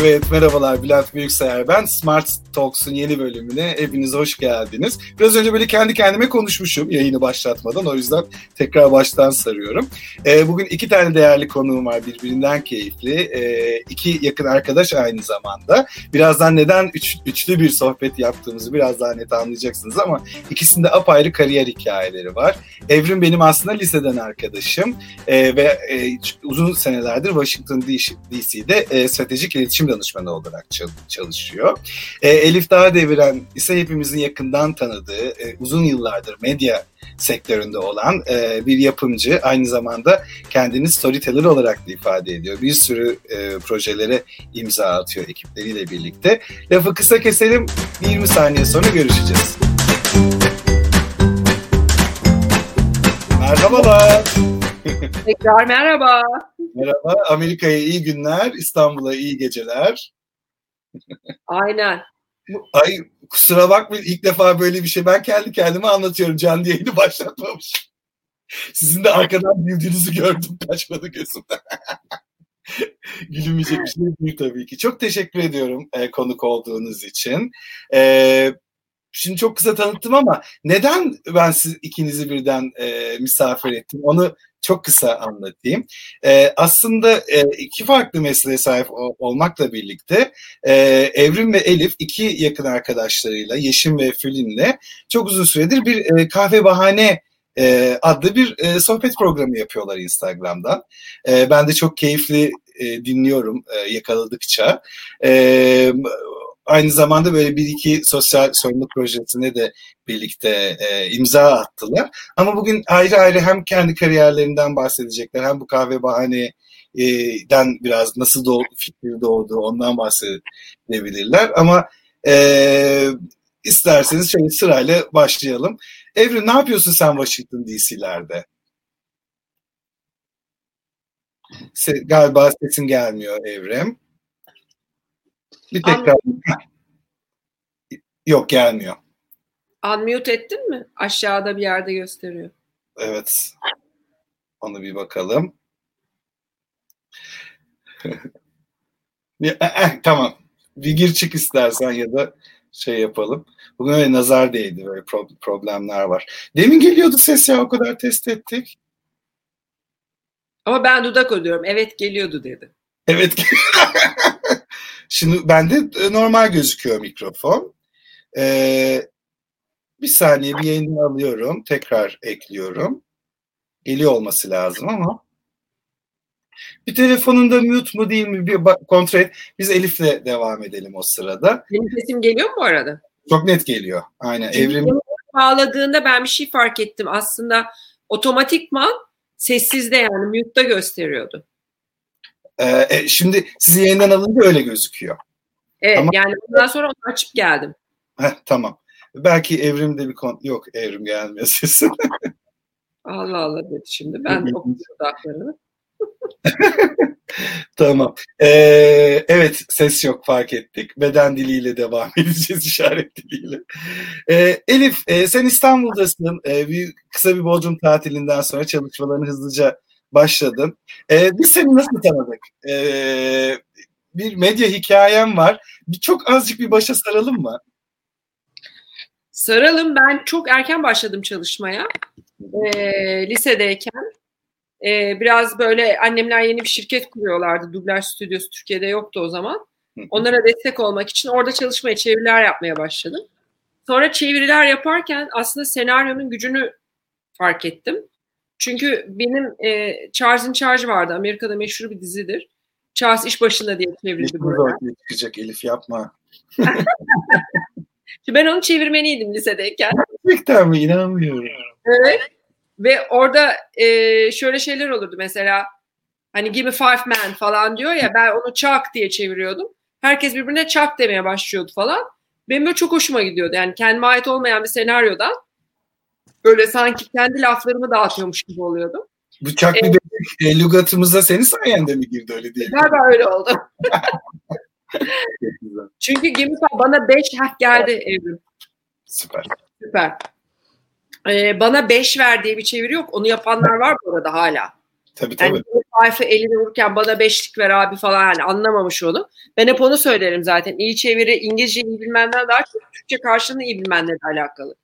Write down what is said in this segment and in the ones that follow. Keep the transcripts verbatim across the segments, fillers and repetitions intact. Evet, merhabalar. Bülent Büyüksever ben. Smart Talks'un yeni bölümüne hepiniz hoş geldiniz. Biraz önce böyle kendi kendime konuşmuşum yayını başlatmadan. O yüzden tekrar baştan sarıyorum. Ee, bugün iki tane değerli konuğum var, birbirinden keyifli. Ee, iki yakın arkadaş aynı zamanda. Birazdan neden üç, üçlü bir sohbet yaptığımızı biraz daha net anlayacaksınız ama ikisinde apayrı kariyer hikayeleri var. Evrim benim aslında liseden arkadaşım ee, ve e, uzun senelerdir Washington D C'de e, stratejik iletişim danışmanı olarak çalışıyor. E, Elif Dağdeviren ise hepimizin yakından tanıdığı, e, uzun yıllardır medya sektöründe olan e, bir yapımcı. Aynı zamanda kendini storyteller olarak da ifade ediyor. Bir sürü e, projelere imza atıyor ekipleriyle birlikte. Lafı kısa keselim, yirmi saniye sonra görüşeceğiz. Merhabalar. Tekrar merhaba. Merhaba. Amerika'ya iyi günler, İstanbul'a iyi geceler. Aynen. Ay, kusura bakmayın, ilk defa böyle bir şey. Ben kendi kendime anlatıyorum. Canlı yayını başlatmamış. Sizin de arkadan güldüğünüzü gördüm. Kaçmadı gözümden. Gülünmeyecek bir şey değil tabii ki. Çok teşekkür ediyorum e, konuk olduğunuz için. Evet. Şimdi çok kısa tanıttım ama neden ben siz ikinizi birden e, misafir ettim onu çok kısa anlatayım. E, aslında e, iki farklı mesleğe sahip o, olmakla birlikte e, Evrim ve Elif iki yakın arkadaşlarıyla, Yeşim ve Fülin'le çok uzun süredir bir e, Kahve Bahane e, adlı bir e, sohbet programı yapıyorlar Instagram'dan. E, ben de çok keyifli e, dinliyorum e, yakaladıkça. E, Aynı zamanda böyle bir iki sosyal sorumluluk projesine de birlikte e, imza attılar. Ama bugün ayrı ayrı hem kendi kariyerlerinden bahsedecekler hem bu Kahve Bahane'den biraz nasıl doğ- fikri doğdu ondan bahsedebilirler. Ama e, isterseniz şöyle sırayla başlayalım. Evrim, ne yapıyorsun sen Washington D C'lerde? Se- galiba sesin gelmiyor Evrim. Bir tekrar. Un- Yok, gelmiyor. Unmute ettin mi? Aşağıda bir yerde gösteriyor. Evet. Onu bir bakalım. Tamam. Bir gir çık istersen ya da şey yapalım. Bugün öyle nazar değdi. Böyle problemler var. Demin geliyordu ses ya, o kadar test ettik. Ama ben dudak ödüyorum. Evet geliyordu dedi. Evet geliyordu. Şimdi bende normal gözüküyor mikrofon. Ee, bir saniye, bir yayını alıyorum. Tekrar ekliyorum. Geliyor olması lazım ama. Bir telefonunda mute mu değil mi bir kontrol et. Biz Elif'le devam edelim o sırada. Benim sesim geliyor mu bu arada? Çok net geliyor. Aynen. Evrim bağladığında ben bir şey fark ettim. Aslında otomatikman sessizde, yani mute'da gösteriyordu. Ee, şimdi sizi yayından alınca öyle gözüküyor. Evet, ama yani ondan sonra onu açıp geldim. Heh, tamam. Belki Evrim'de bir konu... Yok, Evrim gelmiyor sesin. Allah Allah dedi şimdi. Ben de okudum dudaklarını. Tamam. Ee, evet, ses yok, fark ettik. Beden diliyle devam edeceğiz, işaret diliyle. Ee, Elif, e, sen İstanbul'dasın. Ee, bir, kısa bir Bodrum tatilinden sonra çalışmalarını hızlıca başladın. Ee, biz seni nasıl tanıdık? Ee, bir medya hikayem var. Bir, çok azıcık bir başa saralım mı? Saralım. Ben çok erken başladım çalışmaya. Ee, lisedeyken. Ee, biraz böyle annemler yeni bir şirket kuruyorlardı. Dublaj stüdyosu Türkiye'de yoktu o zaman. Onlara destek olmak için orada çalışmaya, çeviriler yapmaya başladım. Sonra çeviriler yaparken aslında senaryonun gücünü fark ettim. Çünkü benim e, Charles in Charge vardı. Amerika'da meşhur bir dizidir. Charles iş başında diye çevrildi buraya. Çıkacak Elif, yapma. Ben onu çevirmeniydim lisedeyken. Gerçekten mi? İnanmıyorum. Evet. Ve orada e, şöyle şeyler olurdu mesela. Hani give me five men falan diyor ya. Ben onu Chuck diye çeviriyordum. Herkes birbirine Chuck demeye başlıyordu falan. Benim böyle çok hoşuma gidiyordu. Yani kendime ait olmayan bir senaryodan böyle sanki kendi laflarımı dağıtıyormuş gibi oluyordum. Bıçak bir ee, de lügatımıza senin sayende mi girdi öyle diye? Galiba öyle oldu. Çünkü Gemi bana beş hak geldi Evrim. Süper. Süper. Ee, bana beş ver diye bir çeviri yok. Onu yapanlar var bu arada hala. Tabii tabii. Sayfa yani, elini vururken bana beşlik ver abi falan, yani anlamamış onu. Ben hep onu söylerim zaten. İyi çeviri İngilizce iyi bilmenden daha çok Türkçe karşılığını iyi bilmenle de alakalı.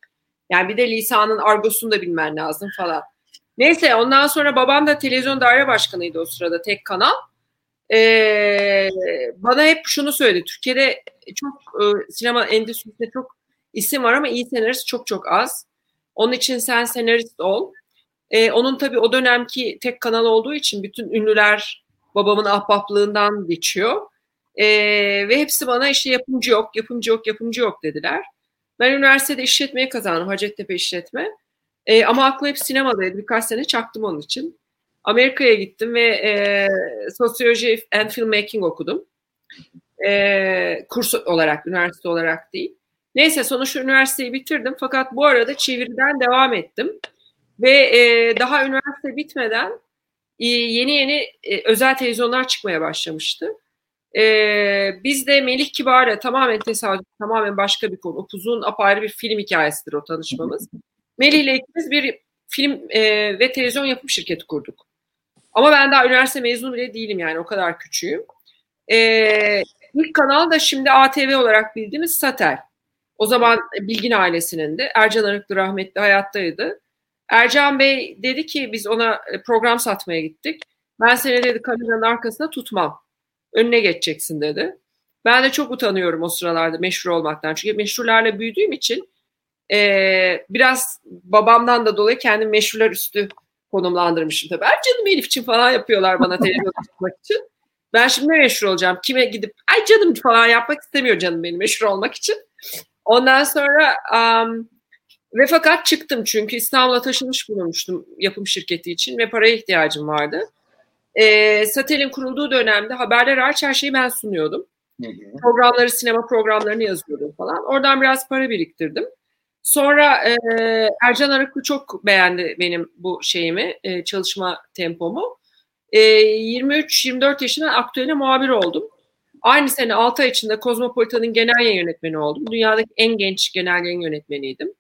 Yani bir de lisanın argosunu da bilmen lazım falan. Neyse, ondan sonra babam da televizyon daire başkanıydı o sırada, tek kanal. Ee, bana hep şunu söyledi. Türkiye'de çok e, sinema endüstrisinde çok isim var ama iyi senarist çok çok az. Onun için sen senarist ol. Ee, onun tabii o dönemki tek kanal olduğu için bütün ünlüler babamın ahbaplığından geçiyor. Ee, ve hepsi bana işte yapımcı yok, yapımcı yok, yapımcı yok dediler. Ben üniversitede işletmeyi kazandım, Hacettepe işletme. Ee, ama aklı hep sinemadaydı. Birkaç sene çaktım onun için. Amerika'ya gittim ve e, sosyoloji and filmmaking okudum. E, kurs olarak, üniversite olarak değil. Neyse, sonuçta üniversiteyi bitirdim. Fakat bu arada çeviriden devam ettim. Ve e, daha üniversite bitmeden e, yeni yeni e, özel televizyonlar çıkmaya başlamıştı. E, biz de Melih Kibar'la tamamen tesadüf, tamamen başka bir konu. Uzun, apayrı bir film hikayesidir o tanışmamız. Melih ile ikimiz bir film e, ve televizyon yapım şirketi kurduk. Ama ben daha üniversite mezunu bile değilim, yani o kadar küçüğüm. E, ilk kanal da şimdi A T V olarak bildiğimiz Satel. O zaman Bilgin ailesinin de, Ercan Arıklı rahmetli hayattaydı. Ercan Bey dedi ki, biz ona program satmaya gittik. Ben seni dedi kameranın arkasına tutmam. Önüne geçeceksin dedi. Ben de çok utanıyorum o sıralarda meşhur olmaktan. Çünkü meşhurlarla büyüdüğüm için Ee, biraz babamdan da dolayı kendimi meşhurlar üstü konumlandırmışım tabii. Ay canım Elif için falan yapıyorlar bana televizyon tutmak için. Ben şimdi meşhur olacağım. Kime gidip ay canım falan yapmak istemiyor canım benim meşhur olmak için. Ondan sonra um, ve fakat çıktım çünkü İstanbul'a taşınmış bulunmuştum yapım şirketi için ve paraya ihtiyacım vardı. Ee, Satel'in kurulduğu dönemde haberler hariç her şeyi ben sunuyordum. Programları, sinema programlarını yazıyordum falan. Oradan biraz para biriktirdim. Sonra e, Ercan Arıklı çok beğendi benim bu şeyimi, e, çalışma tempomu. E, yirmi üç yirmi dört yaşından Aktüel'e muhabir oldum. Aynı sene altı ay içinde Cosmopolitan'ın genel yayın yönetmeni oldum. Dünyadaki en genç genel yayın yönetmeniydim.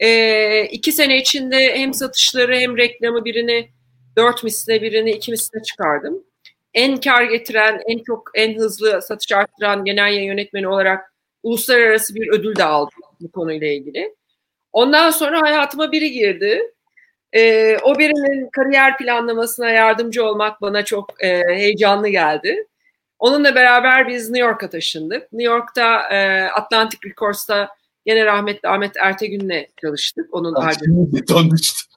E, iki sene içinde hem satışları hem reklamı birini dört misline birini iki misline çıkardım. En kar getiren, en çok, en hızlı satış arttıran genel yayın yönetmeni olarak uluslararası bir ödül de aldım bu konuyla ilgili. Ondan sonra hayatıma biri girdi. Ee, o birinin kariyer planlamasına yardımcı olmak bana çok e, heyecanlı geldi. Onunla beraber biz New York'a taşındık. New York'ta e, Atlantic Records'ta gene rahmetli Ahmet Ertegün'le çalıştık. Onun albümü tanıştık.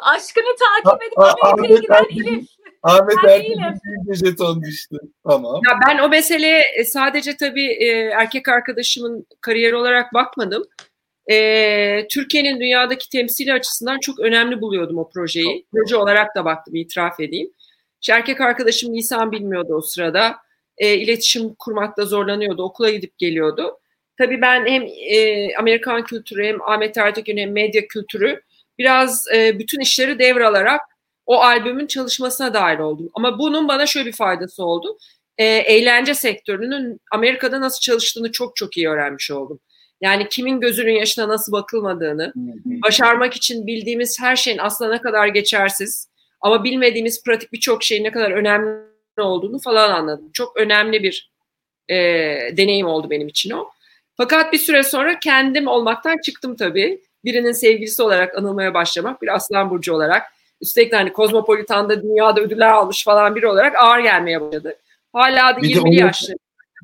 Aşkını takip edip Amerika'ya giden Elif. Ahmet Ertegün'ün bir jeton düştü. Tamam. Ya ben o meseleye sadece tabii e, erkek arkadaşımın kariyeri olarak bakmadım. E, Türkiye'nin dünyadaki temsili açısından çok önemli buluyordum o projeyi. Proje olarak da baktım, itiraf edeyim. İşte erkek arkadaşım Nisan bilmiyordu o sırada. E, iletişim kurmakta zorlanıyordu. Okula gidip geliyordu. Tabii ben hem e, Amerikan kültürü hem Ahmet Ertegün hem medya kültürü biraz e, bütün işleri devralarak o albümün çalışmasına dahil oldum. Ama bunun bana şöyle bir faydası oldu. E, eğlence sektörünün Amerika'da nasıl çalıştığını çok çok iyi öğrenmiş oldum. Yani kimin gözünün yaşına nasıl bakılmadığını, başarmak için bildiğimiz her şeyin aslında ne kadar geçersiz ama bilmediğimiz pratik birçok şeyin ne kadar önemli olduğunu falan anladım. Çok önemli bir e, deneyim oldu benim için o. Fakat bir süre sonra kendim olmaktan çıktım tabii. Birinin sevgilisi olarak anılmaya başlamak, bir aslan burcu olarak, üstelik hani Cosmopolitan'da dünyada ödüller almış falan biri olarak ağır gelmeye başladı. Hala da yirmili yaşlı.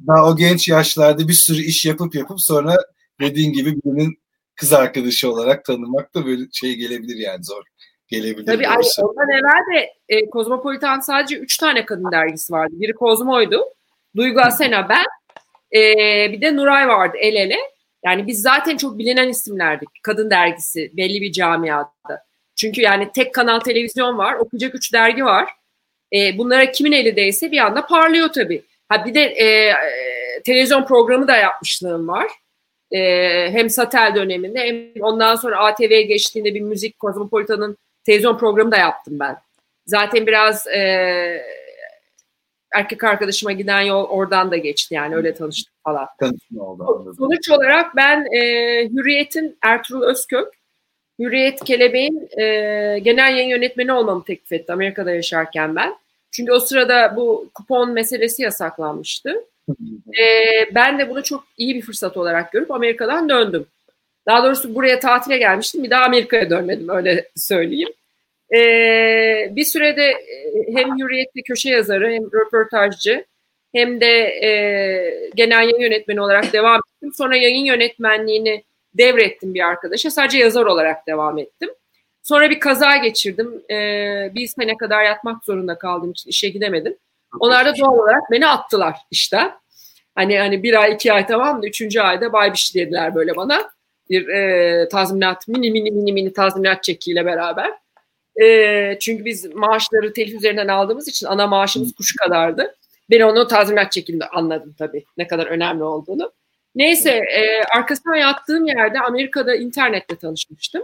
Daha o genç yaşlarda bir sürü iş yapıp yapıp sonra dediğin gibi birinin kız arkadaşı olarak tanımak da böyle şey gelebilir, yani zor gelebilir. Tabii ay, ondan evvel de e, Cosmopolitan sadece üç tane kadın dergisi vardı. Biri Cosmo'ydu, Duygu Asena, ben, e, bir de Nuray vardı el ele. Yani biz zaten çok bilinen isimlerdik. Kadın dergisi belli bir camiada. Çünkü yani tek kanal televizyon var, okuyacak üç dergi var. E, bunlara kimin eli değse bir anda parlıyor tabii. Ha bir de e, televizyon programı da yapmışlığım var. E, hem Satel döneminde hem ondan sonra A T V'ye geçtiğinde bir müzik, Cosmopolitan'ın televizyon programı da yaptım ben. Zaten biraz e, erkek arkadaşıma giden yol oradan da geçti, yani öyle tanıştık falan. Tanışma oldu. Sonuç olarak ben e, Hürriyet'in Ertuğrul Özkök Hürriyet Kelebeğin e, genel yayın yönetmeni olmamı teklif etti Amerika'da yaşarken ben. Çünkü o sırada bu kupon meselesi yasaklanmıştı. E, ben de bunu çok iyi bir fırsat olarak görüp Amerika'dan döndüm. Daha doğrusu buraya tatile gelmiştim. Bir daha Amerika'ya dönmedim, öyle söyleyeyim. E, bir sürede hem Hürriyet'te köşe yazarı hem röportajcı hem de e, genel yayın yönetmeni olarak devam ettim. Sonra yayın yönetmenliğini devrettim bir arkadaşa. Sadece yazar olarak devam ettim. Sonra bir kaza geçirdim. Ee, bir sene kadar yatmak zorunda kaldığım için işe gidemedim. Onlar da doğal olarak beni attılar işte. Hani hani bir ay, iki ay tamam da üçüncü ayda baybiş dediler böyle bana. Bir e, tazminat, mini mini mini mini tazminat çekiyle beraber. E, çünkü biz maaşları telif üzerinden aldığımız için ana maaşımız kuş kadardı. Ben onu tazminat çekildi anladım tabii ne kadar önemli olduğunu. Neyse e, arkasına yattığım yerde Amerika'da internetle tanışmıştım.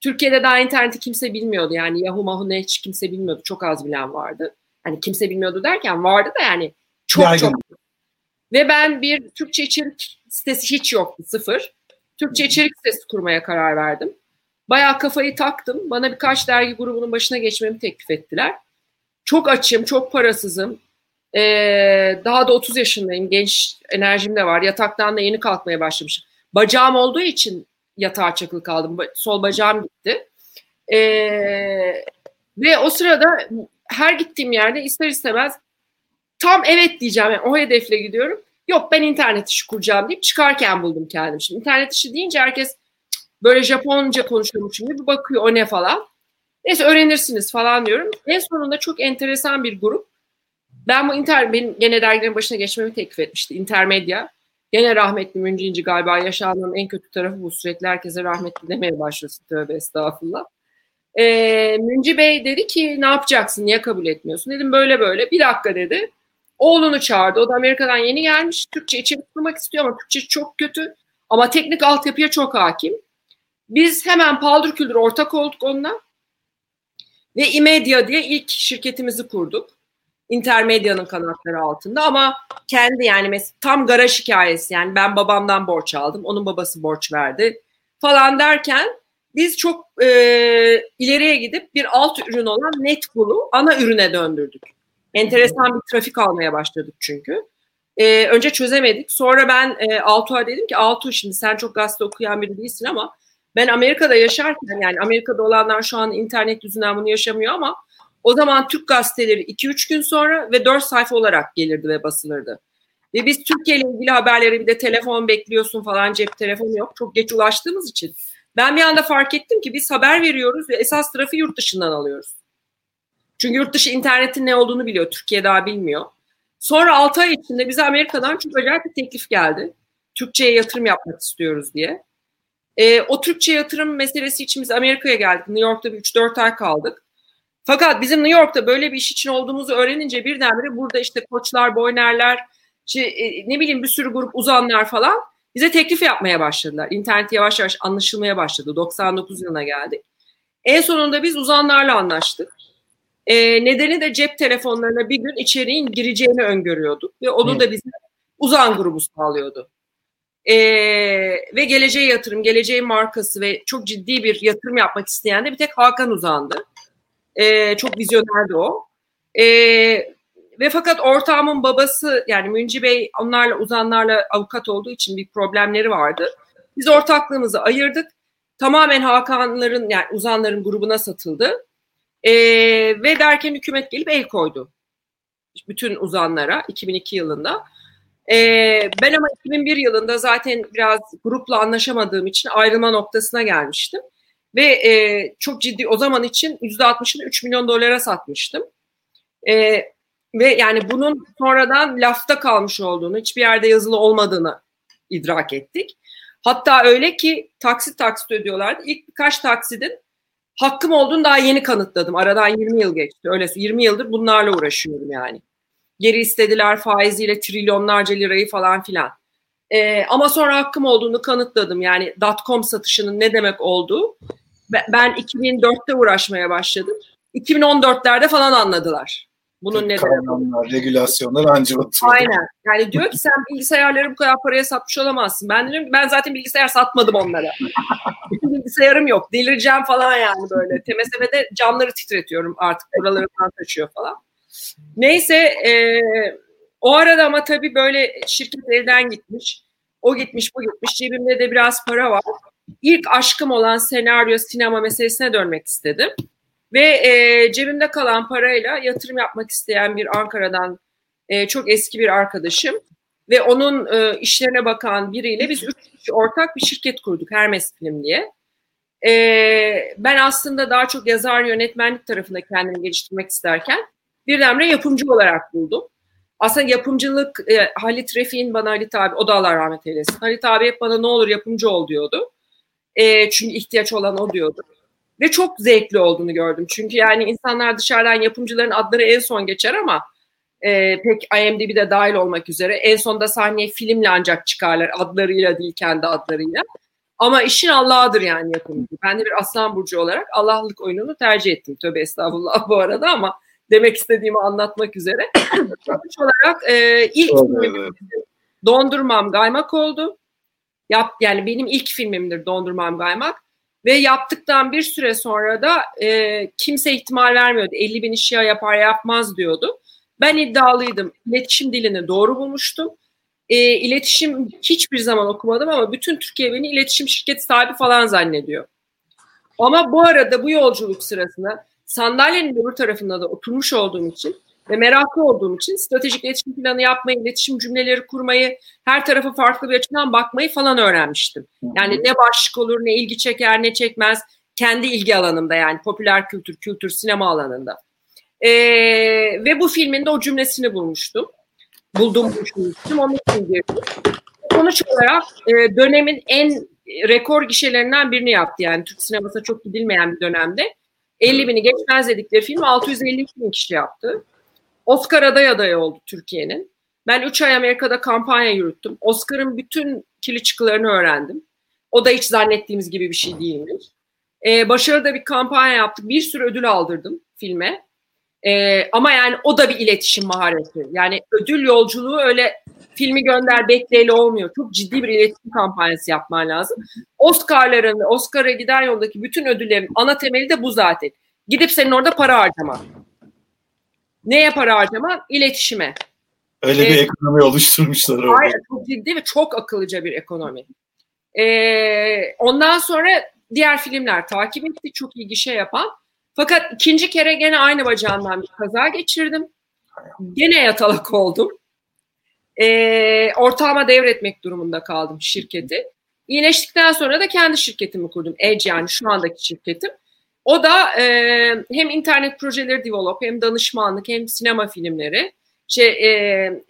Türkiye'de daha interneti kimse bilmiyordu. Yani Yahoo Mahu ne hiç kimse bilmiyordu. Çok az bilen vardı. Hani kimse bilmiyordu derken vardı da yani çok yaygın. Çok. Ve ben bir Türkçe içerik sitesi hiç yoktu, sıfır. Türkçe içerik sitesi kurmaya karar verdim. Bayağı kafayı taktım. Bana birkaç dergi grubunun başına geçmemi teklif ettiler. Çok açım, çok parasızım. Ee, daha da otuz yaşındayım, genç enerjim de var, yataktan da yeni kalkmaya başlamışım, bacağım olduğu için yatağa çakılı kaldım, sol bacağım gitti ee, ve o sırada her gittiğim yerde ister istemez tam evet diyeceğim, yani o hedefle gidiyorum, yok ben internet işi kuracağım deyip çıkarken buldum kendim. Şimdi internet işi deyince herkes böyle Japonca konuşuyormuş, şimdi bir bakıyor o ne falan, neyse öğrenirsiniz falan diyorum. En sonunda çok enteresan bir grup, Ben bu inter, benim gene dergilerin başına geçmemi teklif etmişti. İntermedya. Gene rahmetli Münci galiba, yaşandığının en kötü tarafı bu, sürekli herkese rahmetli demeye başlıyorsun. Tövbe estağfurullah. Ee, Münci Bey dedi ki ne yapacaksın, niye kabul etmiyorsun? Dedim böyle böyle. Bir dakika dedi. Oğlunu çağırdı. O da Amerika'dan yeni gelmiş. Türkçe içerik kurmak istiyor ama Türkçe çok kötü. Ama teknik altyapıya çok hakim. Biz hemen paldır küldür ortak olduk onunla. Ve İmedya diye ilk şirketimizi kurduk. İntermedya'nın kanatları altında ama kendi yani mes- tam garaj hikayesi, yani ben babamdan borç aldım, onun babası borç verdi falan derken biz çok e, ileriye gidip bir alt ürün olan Netbull'u ana ürüne döndürdük. Enteresan bir trafik almaya başladık çünkü. E, önce çözemedik. Sonra ben e, Altuğ'a dedim ki Altuğ, şimdi sen çok gazete okuyan biri değilsin ama ben Amerika'da yaşarken, yani Amerika'da olanlar şu an internet yüzünden bunu yaşamıyor ama o zaman Türk gazeteleri iki üç gün sonra ve dört sayfa olarak gelirdi ve basılırdı. Ve biz Türkiye ile ilgili haberleri, bir de telefon bekliyorsun falan, cep telefonu yok. Çok geç ulaştığımız için. Ben bir anda fark ettim ki biz haber veriyoruz ve esas trafiği yurt dışından alıyoruz. Çünkü yurt dışı internetin ne olduğunu biliyor. Türkiye daha bilmiyor. Sonra altı ay içinde bize Amerika'dan çok acayip bir teklif geldi. Türkçe'ye yatırım yapmak istiyoruz diye. E, o Türkçe yatırım meselesi için biz Amerika'ya geldik. New York'ta bir üç dört ay kaldık. Fakat bizim New York'ta böyle bir iş için olduğumuzu öğrenince birdenbire burada işte Koçlar, Boynerler, işte ne bileyim bir sürü grup, Uzanlar falan bize teklif yapmaya başladılar. İnternet yavaş yavaş anlaşılmaya başladı. doksan dokuz yılına geldik. En sonunda biz Uzanlarla anlaştık. E, nedeni de cep telefonlarına bir gün içeriğin gireceğini öngörüyorduk ve onu da bize Uzan grubu sağlıyordu. E, ve geleceğe yatırım, geleceğin markası ve çok ciddi bir yatırım yapmak isteyen de bir tek Hakan Uzan'dı. Ee, çok vizyonerdi o. Ee, ve fakat ortağımın babası, yani Münci Bey onlarla, Uzanlarla avukat olduğu için bir problemleri vardı. Biz ortaklığımızı ayırdık. Tamamen Hakanların, yani Uzanların grubuna satıldı. Ee, ve derken hükümet gelip el koydu. Bütün Uzanlara iki bin iki yılında. Ee, ben ama iki bin bir yılında zaten biraz grupla anlaşamadığım için ayrılma noktasına gelmiştim. Ve e, çok ciddi, o zaman için yüzde altmışını üç milyon dolara satmıştım. E, ve yani bunun sonradan lafta kalmış olduğunu, hiçbir yerde yazılı olmadığını idrak ettik. Hatta öyle ki taksit taksit ödüyorlardı. İlk birkaç taksidin hakkım olduğunu daha yeni kanıtladım. Aradan yirmi yıl geçti. Öyle yirmi yıldır bunlarla uğraşıyorum yani. Geri istediler faiziyle trilyonlarca lirayı falan filan. E, ama sonra hakkım olduğunu kanıtladım. Yani dot com satışının ne demek olduğu. Ben iki bin dörtte uğraşmaya başladım. iki bin on dörtlerde falan anladılar. Bunun nedeni kanunlar, regülasyonlar anca batıyor. Aynen. Yani diyor ki sen bilgisayarları bu kadar paraya satmış olamazsın. Ben dedim ben zaten bilgisayar satmadım onlara. Bilgisayarım yok. Delireceğim falan yani böyle. Temesevede camları titretiyorum artık. Buralarından taşıyor falan. Neyse e, o arada ama tabii böyle şirket elden gitmiş. O gitmiş, bu gitmiş. Cebimde de biraz para var. İlk aşkım olan senaryo, sinema meselesine dönmek istedim. Ve e, cebimde kalan parayla yatırım yapmak isteyen bir Ankara'dan e, çok eski bir arkadaşım ve onun e, işlerine bakan biriyle biz üç kişi ortak bir şirket kurduk, Hermes Film diye. E, ben aslında daha çok yazar yönetmenlik tarafında kendimi geliştirmek isterken birdenbire yapımcı olarak buldum. Aslında yapımcılık e, Halit Refiğ'in bana Halit abi, o da Allah rahmet eylesin. Halit abi hep bana ne olur yapımcı ol diyordu. E, çünkü ihtiyaç olan o diyordu. Ve çok zevkli olduğunu gördüm. Çünkü yani insanlar dışarıdan yapımcıların adları en son geçer ama e, pek I M D B'de dahil olmak üzere en sonda sahneye filmle ancak çıkarlar. Adlarıyla değil, kendi adlarıyla. Ama işin Allah'adır yani yapımcı. Ben de bir Aslan Burcu olarak Allah'lık oyununu tercih ettim. Tövbe estağfurullah bu arada ama demek istediğimi anlatmak üzere. Sonuç olarak e, ilk filmim Dondurmam Gaymak oldu. Yap, yani benim ilk filmimdir Dondurmam Gaymak. Ve yaptıktan bir süre sonra da e, kimse ihtimal vermiyordu. elli bin iş ya yapar yapmaz diyordu. Ben iddialıydım. İletişim dilini doğru bulmuştum. E, iletişim hiçbir zaman okumadım ama bütün Türkiye beni iletişim şirketi sahibi falan zannediyor. Ama bu arada bu yolculuk sırasında sandalyenin öbür tarafında da oturmuş olduğum için ve meraklı olduğum için stratejik iletişim planı yapmayı, iletişim cümleleri kurmayı, her tarafa farklı bir açıdan bakmayı falan öğrenmiştim. Yani ne başlık olur, ne ilgi çeker, ne çekmez. Kendi ilgi alanımda yani popüler kültür, kültür, sinema alanında. Ee, ve bu filmin de o cümlesini bulmuştum. Buldum, bulmuştum. Onun için girdim. Sonuç olarak e, dönemin en rekor gişelerinden birini yaptı. Yani Türk sinemasına çok gidilmeyen bir dönemde. elli bini geçmez dedikleri filmi altı yüz elli iki bin kişi yaptı. Oscar aday adayı oldu Türkiye'nin. Ben üç ay Amerika'da kampanya yürüttüm. Oscar'ın bütün kirli çıkılarını öğrendim. O da hiç zannettiğimiz gibi bir şey değilmiş. Ee, başarıda bir kampanya yaptık. Bir sürü ödül aldırdım filme. Ee, ama yani o da bir iletişim mahareti. Yani ödül yolculuğu öyle filmi gönder bekleyle olmuyor. Çok ciddi bir iletişim kampanyası yapman lazım. Oscar'ların, Oscar'a giden yoldaki bütün ödüllerin ana temeli de bu zaten. Gidip senin orada para harcamak. Neye para harcamak? İletişime. Öyle ee, bir ekonomi oluşturmuşlar orada. Hayır, çok ciddi ve çok akıllıca bir ekonomi. Ee, ondan sonra diğer filmler takip etti. Çok iyi gişe yapan. Fakat ikinci kere gene aynı bacağımdan bir kaza geçirdim. Gene yatalak oldum. Ee, ortağıma devretmek durumunda kaldım şirketi. İyileştikten sonra da kendi şirketimi kurdum. Edge yani şu andaki şirketim. O da e, hem internet projeleri develop, hem danışmanlık, hem sinema filmleri. Şey, e,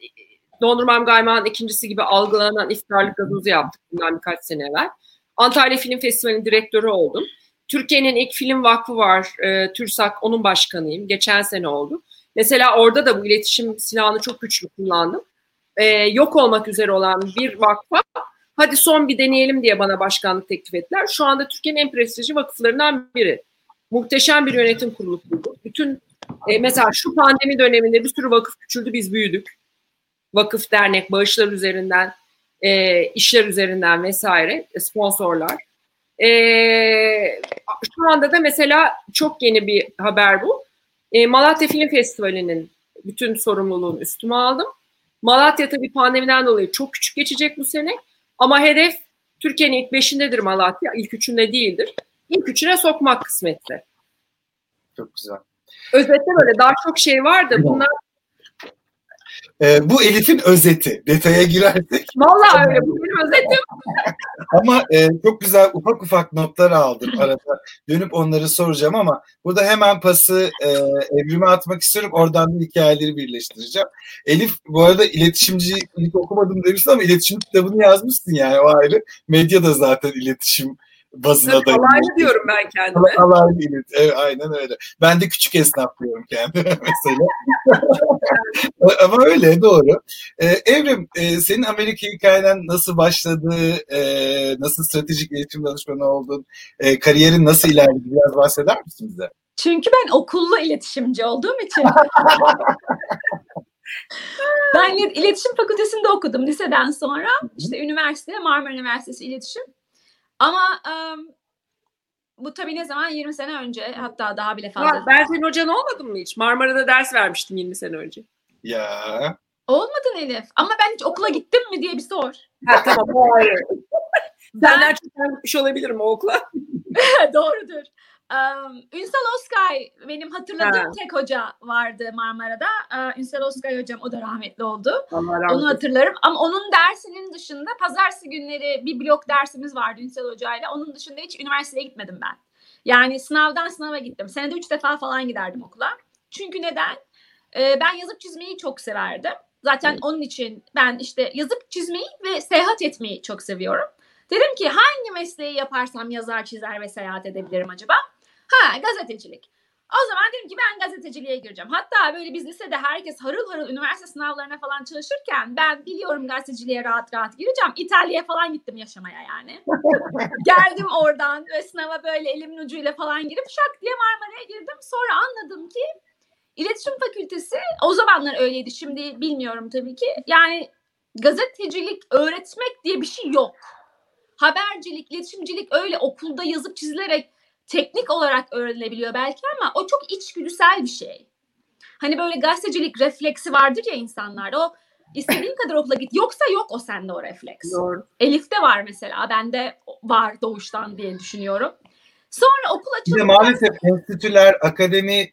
Dondurmam Gaymak'ın ikincisi gibi algılanan iftarlık gazozu yaptık bundan birkaç sene evvel. Antalya Film Festivali'nin direktörü oldum. Türkiye'nin ilk film vakfı var, e, TÜRSAK, onun başkanıyım. Geçen sene oldu. Mesela orada da bu iletişim silahını çok güçlü kullandım. E, yok olmak üzere olan bir vakfa, hadi son bir deneyelim diye bana başkanlık teklif ettiler. Şu anda Türkiye'nin en prestijli vakıflarından biri. Muhteşem bir yönetim kurulu bulduk. Bütün e, mesela şu pandemi döneminde bir sürü vakıf küçüldü, biz büyüdük. Vakıf, dernek, bağışlar üzerinden, e, işler üzerinden vesaire, sponsorlar. E, şu anda da mesela çok yeni bir haber bu. E, Malatya Film Festivali'nin bütün sorumluluğunu üstüme aldım. Malatya tabii pandemiden dolayı çok küçük geçecek bu sene. Ama hedef Türkiye'nin ilk beşindedir Malatya, ilk üçünde değildir. İlk üçüne sokmak kısmetse. Çok güzel. Özetle böyle daha çok şey var da bunlar... Ee, bu Elif'in özeti. Detaya girersek. Vallahi öyle. Bu benim özetim. Ama e, çok güzel ufak ufak notlar aldım arada. Dönüp onları soracağım ama burada hemen pası e, Evrim'e atmak istiyorum. Oradan da hikayeleri birleştireceğim. Elif bu arada iletişimcilik okumadım demişsin ama iletişim kitabını yazmışsın yani o ayrı. Medya da zaten iletişim bazına evet, dayanıyor. Alaylı diyorum ben kendime. Alaylı iletişim. Evet, aynen öyle. Ben de küçük esnaf diyorum kendime mesela. Ama öyle doğru. Ee, Evrim e, senin Amerika hikayen nasıl başladı, e, nasıl stratejik iletişim danışmanı oldun, e, kariyerin nasıl ilerledi biraz bahseder misin bize? Çünkü ben okullu iletişimci olduğum için. Ben iletişim fakültesinde okudum liseden sonra. İşte üniversite, Marmara Üniversitesi iletişim. Ama um, bu tabii ne zaman? yirmi sene önce, hatta daha bile fazla. Ya, ben senin hocan olmadım mı hiç? Marmara'da ders vermiştim yirmi sene önce. Ya. Olmadın Elif. Ama ben hiç okula gittim mi diye bir sor. Ha, tamam. Hayır. Senden çok gelmiş olabilirim o okula. Doğrudur. Um, Ünsal Oskay benim hatırladığım ha. tek hoca vardı Marmara'da. Uh, Ünsal Oskay hocam, o da rahmetli oldu. Rahmetli. Onu hatırlarım. Ama onun dersinin dışında pazartesi günleri bir blok dersimiz vardı Ünsal hocayla. Onun dışında hiç üniversiteye gitmedim ben. Yani sınavdan sınava gittim. Senede üç defa falan giderdim okula. Çünkü neden? Ee, ben yazıp çizmeyi çok severdim. Zaten evet. Onun için ben işte yazıp çizmeyi ve seyahat etmeyi çok seviyorum. Dedim ki hangi mesleği yaparsam yazar, çizer ve seyahat edebilirim acaba? Ha, gazetecilik. O zaman dedim ki ben gazeteciliğe gireceğim. Hatta böyle biz lisede herkes harıl harıl üniversite sınavlarına falan çalışırken ben biliyorum gazeteciliğe rahat rahat gireceğim. İtalya'ya falan gittim yaşamaya yani. Geldim oradan ve sınava böyle elimin ucuyla falan girip şak diye Marmara'ya girdim. Sonra anladım ki iletişim fakültesi o zamanlar öyleydi. Şimdi bilmiyorum tabii ki. Yani gazetecilik öğretmek diye bir şey yok. Habercilik, iletişimcilik öyle okulda yazıp çizilerek teknik olarak öğrenilebiliyor belki ama o çok içgüdüsel bir şey. Hani böyle gazetecilik refleksi vardır ya insanlarda, o istediğin kadar okula git, yoksa yok o sende o refleks. Doğru. Elif'te var mesela, bende var doğuştan diye düşünüyorum. Sonra okul açılıyor. Maalesef enstitüler, akademi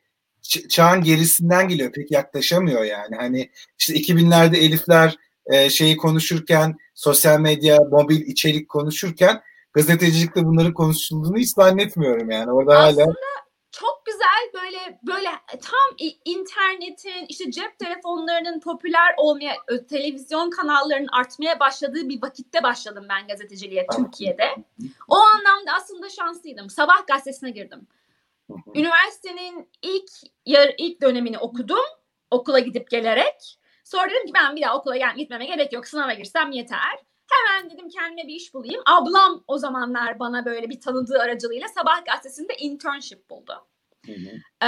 çağın gerisinden geliyor, pek yaklaşamıyor yani. Hani işte iki binlerde Elifler şeyi konuşurken, sosyal medya, mobil içerik konuşurken gazetecilikte bunların konuşulduğunu hiç zannetmiyorum yani. Orada aslında hala çok güzel böyle böyle tam internetin, işte cep telefonlarının popüler olmaya, televizyon kanallarının artmaya başladığı bir vakitte başladım ben gazeteciliğe Türkiye'de. O anlamda aslında şanslıydım. Sabah gazetesine girdim. Üniversitenin ilk yar, ilk dönemini okudum okula gidip gelerek. Sonra dedim ki ben bir daha okula yani gitmeme gerek yok, sınava girsem yeter. Hemen dedim kendime bir iş bulayım. Ablam o zamanlar bana böyle bir tanıdığı aracılığıyla Sabah gazetesinde internship buldu. Ee,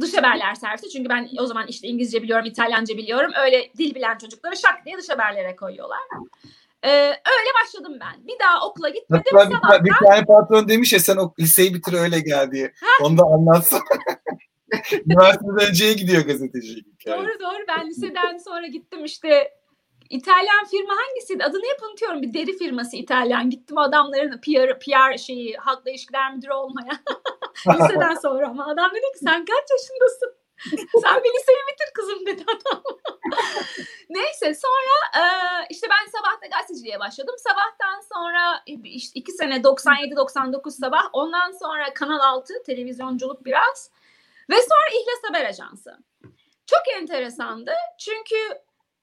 dış haberler servisi, çünkü ben o zaman işte İngilizce biliyorum, İtalyanca biliyorum. Öyle dil bilen çocukları şak diye dış haberlere koyuyorlar. Ee, öyle başladım ben. Bir daha okula gitmedim. Hatta bir, Sabah'dan... bir tane patron demiş ya, sen o liseyi bitir öyle gel diye. Ha? Onu da anlatsın. Üniversiteden önceye gidiyor gazetecilik. Yani. Doğru doğru. Ben liseden sonra gittim işte. İtalyan firma hangisiydi? Adını hep unutuyorum. Bir deri firması İtalyan. Gittim adamların P R, P R şeyi, halkla ilişkiler müdürü olmaya. Liseden sonra ama adam dedi ki sen kaç yaşındasın? Sen bir liseyi bitir kızım dedi adam. Neyse sonra işte ben Sabah'ta gazeteciliğe başladım. Sabah'tan sonra işte iki sene doksan yedi doksan dokuz Sabah. Ondan sonra Kanal altı, televizyonculuk biraz. Ve sonra İhlas Haber Ajansı. Çok enteresandı çünkü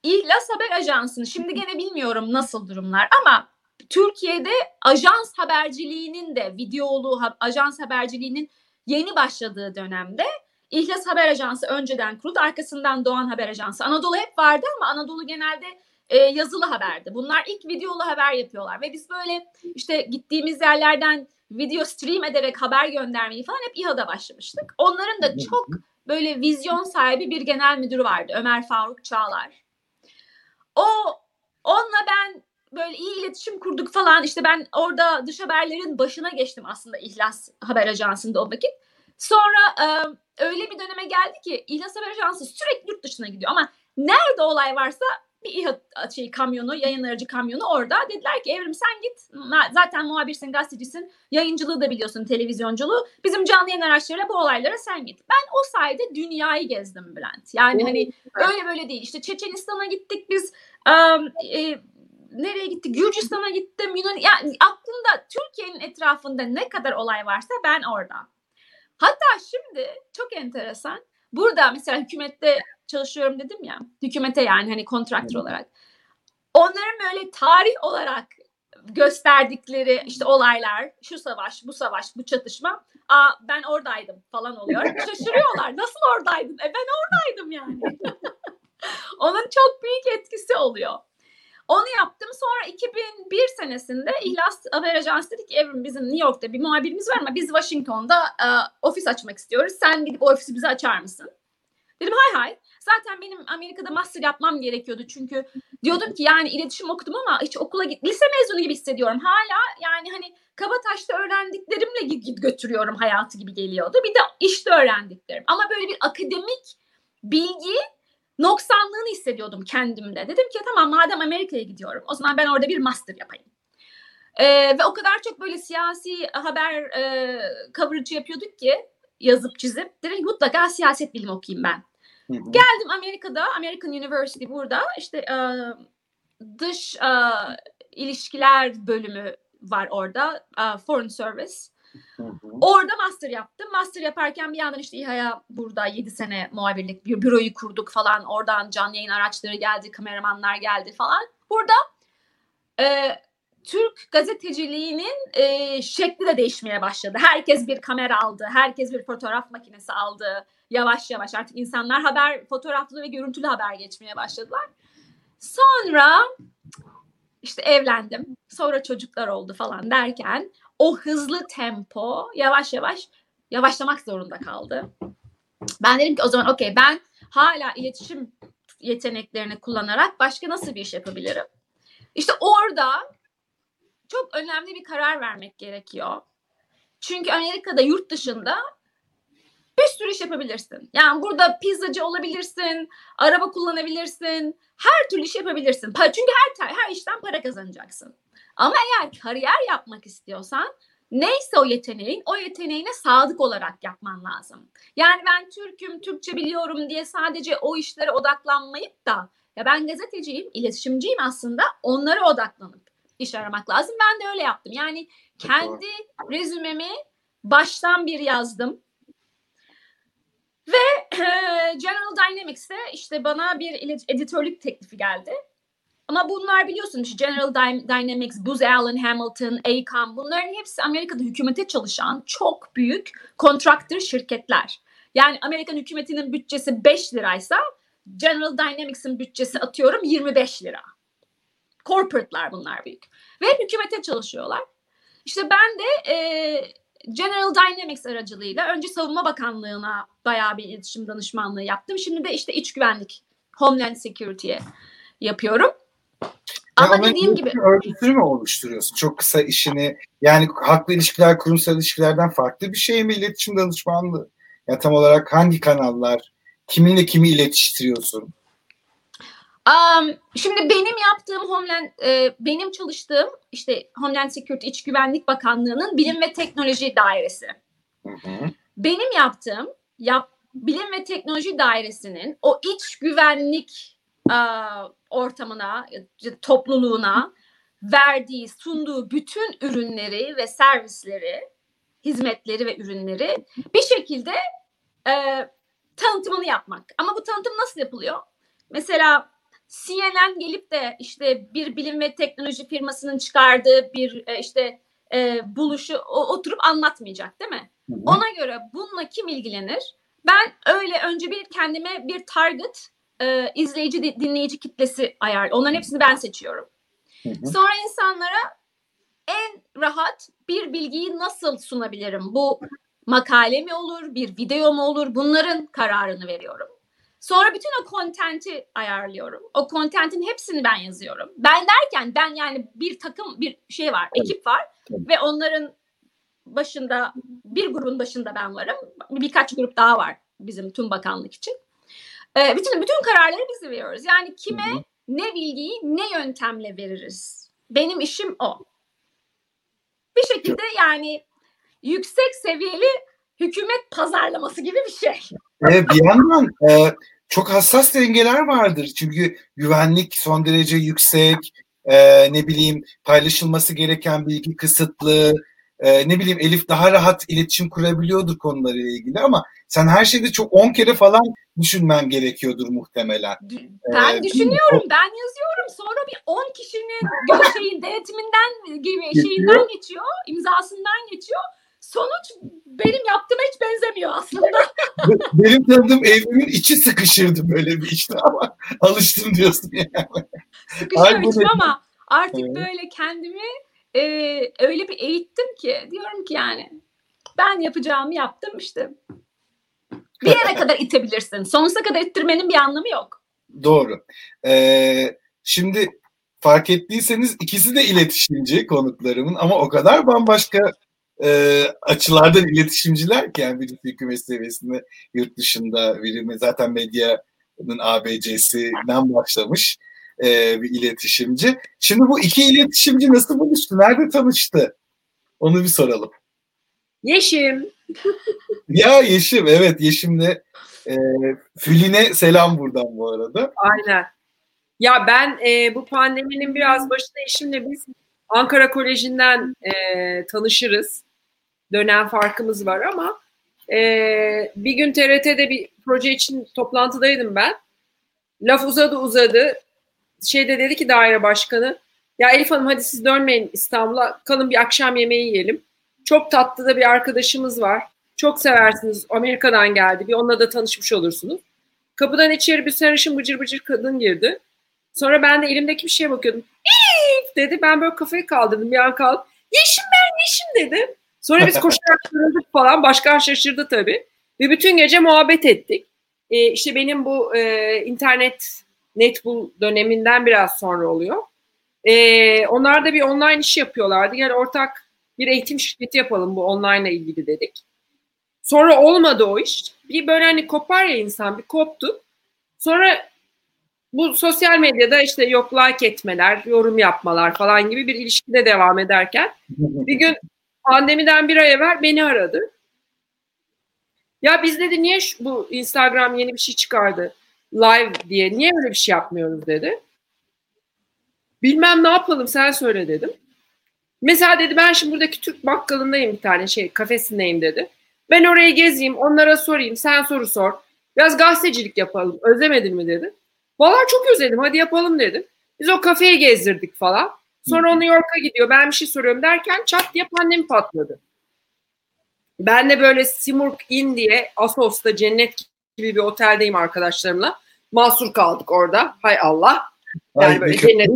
İhlas Haber Ajansı'nı şimdi gene bilmiyorum nasıl durumlar ama Türkiye'de ajans haberciliğinin de videolu ajans haberciliğinin yeni başladığı dönemde İhlas Haber Ajansı önceden kuruldu. Arkasından Doğan Haber Ajansı. Anadolu hep vardı ama Anadolu genelde e, yazılı haberdi. Bunlar ilk videolu haber yapıyorlar ve biz böyle işte gittiğimiz yerlerden video stream ederek haber göndermeyi falan hep İHA'da başlamıştık. Onların da çok böyle vizyon sahibi bir genel müdürü vardı. Ömer Faruk Çağlar. O onunla ben böyle iyi iletişim kurduk falan. İşte ben orada dış haberlerin başına geçtim aslında İhlas Haber Ajansı'nda o vakit. Sonra e, öyle bir döneme geldi ki İhlas Haber Ajansı sürekli yurt dışına gidiyor. Ama nerede olay varsa bir İHA şey, kamyonu, yayın aracı kamyonu orada. Dediler ki Evrim sen git, zaten muhabirsin, gazetecisin, yayıncılığı da biliyorsun, televizyonculuğu. Bizim canlı yayın araçlarıyla bu olaylara sen git. Ben o sayede dünyayı gezdim Bülent. Yani hani öyle böyle değil. İşte Çeçenistan'a gittik biz. E, e, nereye gittik? Gürcistan'a gittim. Yunan, yani aklımda Türkiye'nin etrafında ne kadar olay varsa ben orada. Hatta şimdi çok enteresan. Burada mesela hükümette çalışıyorum dedim ya. Hükümete yani hani kontraktör olarak. Onların böyle tarih olarak gösterdikleri işte olaylar, şu savaş, bu savaş, bu çatışma. Aa ben oradaydım falan oluyor. Şaşırıyorlar. Nasıl oradaydın? E ben oradaydım yani. Onun çok büyük etkisi oluyor. Onu yaptım. Sonra iki bin bir senesinde İhlas Haber Ajansı dedi ki Evrim, bizim New York'ta bir muhabirimiz var ama biz Washington'da e, ofis açmak istiyoruz. Sen gidip o ofisi bize açar mısın? Dedim hay hay. Zaten benim Amerika'da master yapmam gerekiyordu çünkü diyordum ki yani iletişim okudum ama hiç okula git, lise mezunu gibi hissediyorum hala, yani hani Kabataş'ta öğrendiklerimle gidip götürüyorum hayatı gibi geliyordu. Bir de işte öğrendiklerim ama böyle bir akademik bilgi noksanlığını hissediyordum kendimde. Dedim ki tamam, madem Amerika'ya gidiyorum o zaman ben orada bir master yapayım. Ee, ve o kadar çok böyle siyasi haber e, coverage yapıyorduk ki yazıp çizip, dedim mutlaka siyaset bilimi okuyayım ben. Hı hı. Geldim Amerika'da, American University burada işte e, dış e, ilişkiler bölümü var orada, e, Foreign Service. Hı hı. Orada master yaptım. Master yaparken bir yandan işte İHA'ya burada yedi sene muhabirlik büroyu kurduk falan. Oradan canlı yayın araçları geldi, kameramanlar geldi falan. Burada e, Türk gazeteciliğinin e, şekli de değişmeye başladı. Herkes bir kamera aldı, herkes bir fotoğraf makinesi aldı. Yavaş yavaş artık insanlar haber, fotoğraflı ve görüntülü haber geçmeye başladılar. Sonra işte evlendim, sonra çocuklar oldu falan derken o hızlı tempo yavaş yavaş yavaşlamak zorunda kaldı. Ben dedim ki o zaman okey, ben hala iletişim yeteneklerini kullanarak başka nasıl bir iş yapabilirim? İşte orada çok önemli bir karar vermek gerekiyor. Çünkü Amerika'da, yurt dışında bir sürü iş yapabilirsin. Yani burada pizzacı olabilirsin, araba kullanabilirsin, her türlü iş yapabilirsin. Çünkü her her işten para kazanacaksın. Ama eğer kariyer yapmak istiyorsan neyse o yeteneğin, o yeteneğine sadık olarak yapman lazım. Yani ben Türk'üm, Türkçe biliyorum diye sadece o işlere odaklanmayıp da ya ben gazeteciyim, iletişimciyim aslında, onlara odaklanıp iş aramak lazım. Ben de öyle yaptım. Yani kendi rezümemi baştan bir yazdım. Ve e, General Dynamics'te işte bana bir editörlük teklifi geldi. Ama bunlar biliyorsunuz General Dynamics, Booz Allen Hamilton, Acom, bunların hepsi Amerika'da hükümete çalışan çok büyük kontraktör şirketler. Yani Amerikan hükümetinin bütçesi beş liraysa General Dynamics'in bütçesi atıyorum yirmi beş lira. Corporate'lar bunlar büyük. Ve hükümete çalışıyorlar. İşte ben de... E, General Dynamics aracılığıyla önce Savunma Bakanlığı'na bayağı bir iletişim danışmanlığı yaptım. Şimdi de işte iç güvenlik, Homeland Security'ye yapıyorum. Ama ya dediğim gibi... Örgütünü mü oluşturuyorsun? Çok kısa işini, yani halkla ilişkiler, kurumsal ilişkilerden farklı bir şey mi iletişim danışmanlığı? Ya tam olarak hangi kanallar, kiminle kimi iletiştiriyorsun? Um, şimdi benim yaptığım Homeland, e, benim çalıştığım işte Homeland Security İç Güvenlik Bakanlığı'nın Bilim ve Teknoloji Dairesi. Hı hı. Benim yaptığım yap, Bilim ve Teknoloji Dairesi'nin o iç güvenlik e, ortamına, topluluğuna verdiği, sunduğu bütün ürünleri ve servisleri, hizmetleri ve ürünleri bir şekilde e, tanıtımını yapmak. Ama bu tanıtım nasıl yapılıyor? Mesela C N N gelip de işte bir bilim ve teknoloji firmasının çıkardığı bir işte e, buluşu oturup anlatmayacak, değil mi? Hı hı. Ona göre bununla kim ilgilenir? Ben öyle önce bir kendime bir target e, izleyici, dinleyici kitlesi ayar. Onların hepsini ben seçiyorum. Hı hı. Sonra insanlara en rahat bir bilgiyi nasıl sunabilirim? Bu makale mi olur, bir video mu olur? Bunların kararını veriyorum. Sonra bütün o content'i ayarlıyorum. O content'in hepsini ben yazıyorum. Ben derken ben yani bir takım bir şey var, ekip var ve onların başında, bir grubun başında ben varım. Birkaç grup daha var bizim tüm bakanlık için. Ee, bütün bütün kararları biz veriyoruz. Yani kime ne bilgiyi ne yöntemle veririz? Benim işim o. Bir şekilde yani yüksek seviyeli hükümet pazarlaması gibi bir şey. Ee, bir yandan e, çok hassas dengeler vardır. Çünkü güvenlik son derece yüksek, e, ne bileyim paylaşılması gereken bilgi kısıtlı, e, ne bileyim Elif daha rahat iletişim kurabiliyordur konularıyla ilgili ama sen her şeyde çok on kere falan düşünmen gerekiyordur muhtemelen. Ben ee, düşünüyorum, ben yazıyorum. Sonra bir on kişinin şeyin denetiminden gibi şeyinden geçiyor, imzasından geçiyor. Sonuç benim yaptığıma hiç benzemiyor aslında. Benim tanıdığım evimin içi sıkışırdı böyle bir işte ama alıştım diyorsun yani. sıkışmışım ama artık böyle kendimi e, öyle bir eğittim ki diyorum ki yani ben yapacağımı yaptım işte. Bir yere kadar itebilirsin. Sonsuza kadar ittirmenin bir anlamı yok. Doğru. Ee, şimdi fark ettiyseniz ikisi de iletişimci konuklarımın ama o kadar bambaşka e, açılardan iletişimciler ki yani birlikte hükümet seviyesinde yurt dışında birime zaten medyanın A B C'sinden başlamış e, bir iletişimci. Şimdi bu iki iletişimci nasıl buluştu? Nerede tanıştı? Onu bir soralım. Yeşim. Ya Yeşim, evet Yeşim'le e, Fülin'e selam buradan bu arada. Aynen. Ya ben e, bu pandeminin biraz başında Yeşim'le biz Ankara Koleji'nden e, tanışırız. Dönem farkımız var ama e, bir gün T R T'de bir proje için toplantıdaydım ben. Laf uzadı uzadı. Şeyde dedi ki daire başkanı, ya Elif Hanım hadi siz dönmeyin İstanbul'a, kalın bir akşam yemeği yiyelim. Çok tatlı da bir arkadaşımız var. Çok seversiniz. Amerika'dan geldi. Bir onunla da tanışmış olursunuz. Kapıdan içeri bir sarışın bıcır bıcır kadın girdi. Sonra ben de elimdeki bir şeye bakıyordum. Elif dedi. Ben böyle kafayı kaldırdım. Bir an kaldım. Yeşim ben Yeşim dedi. Sonra biz koşarak sarıldık falan. Başkan şaşırdı tabii. Ve bütün gece muhabbet ettik. Ee, işte benim bu e, internet netbul döneminden biraz sonra oluyor. Ee, onlar da bir online iş yapıyorlardı. Yani ortak bir eğitim şirketi yapalım bu online ile ilgili dedik. Sonra olmadı o iş. Bir böyle hani kopar ya insan, bir koptu. Sonra bu sosyal medyada işte yok like etmeler, yorum yapmalar falan gibi bir ilişkide devam ederken bir gün pandemiden bir ay evvel beni aradı. Ya biz dedi niye şu, bu Instagram yeni bir şey çıkardı live diye, niye öyle bir şey yapmıyoruz dedi. Bilmem ne yapalım sen söyle dedim. Mesela dedi ben şimdi buradaki Türk bakkalındayım bir tane şey kafesindeyim dedi. Ben oraya gezeyim onlara sorayım sen soru sor. Biraz gazetecilik yapalım özlemedin mi dedi. Vallahi çok özledim hadi yapalım dedim. Biz o kafeye gezdirdik falan. Sonra New York'a gidiyor ben bir şey soruyorum derken çat diye pandemi patladı. Ben de böyle Simurg Inn diye Asos'ta cennet gibi bir oteldeyim arkadaşlarımla. Mahsur kaldık orada hay Allah. Yani ay, böyle cennet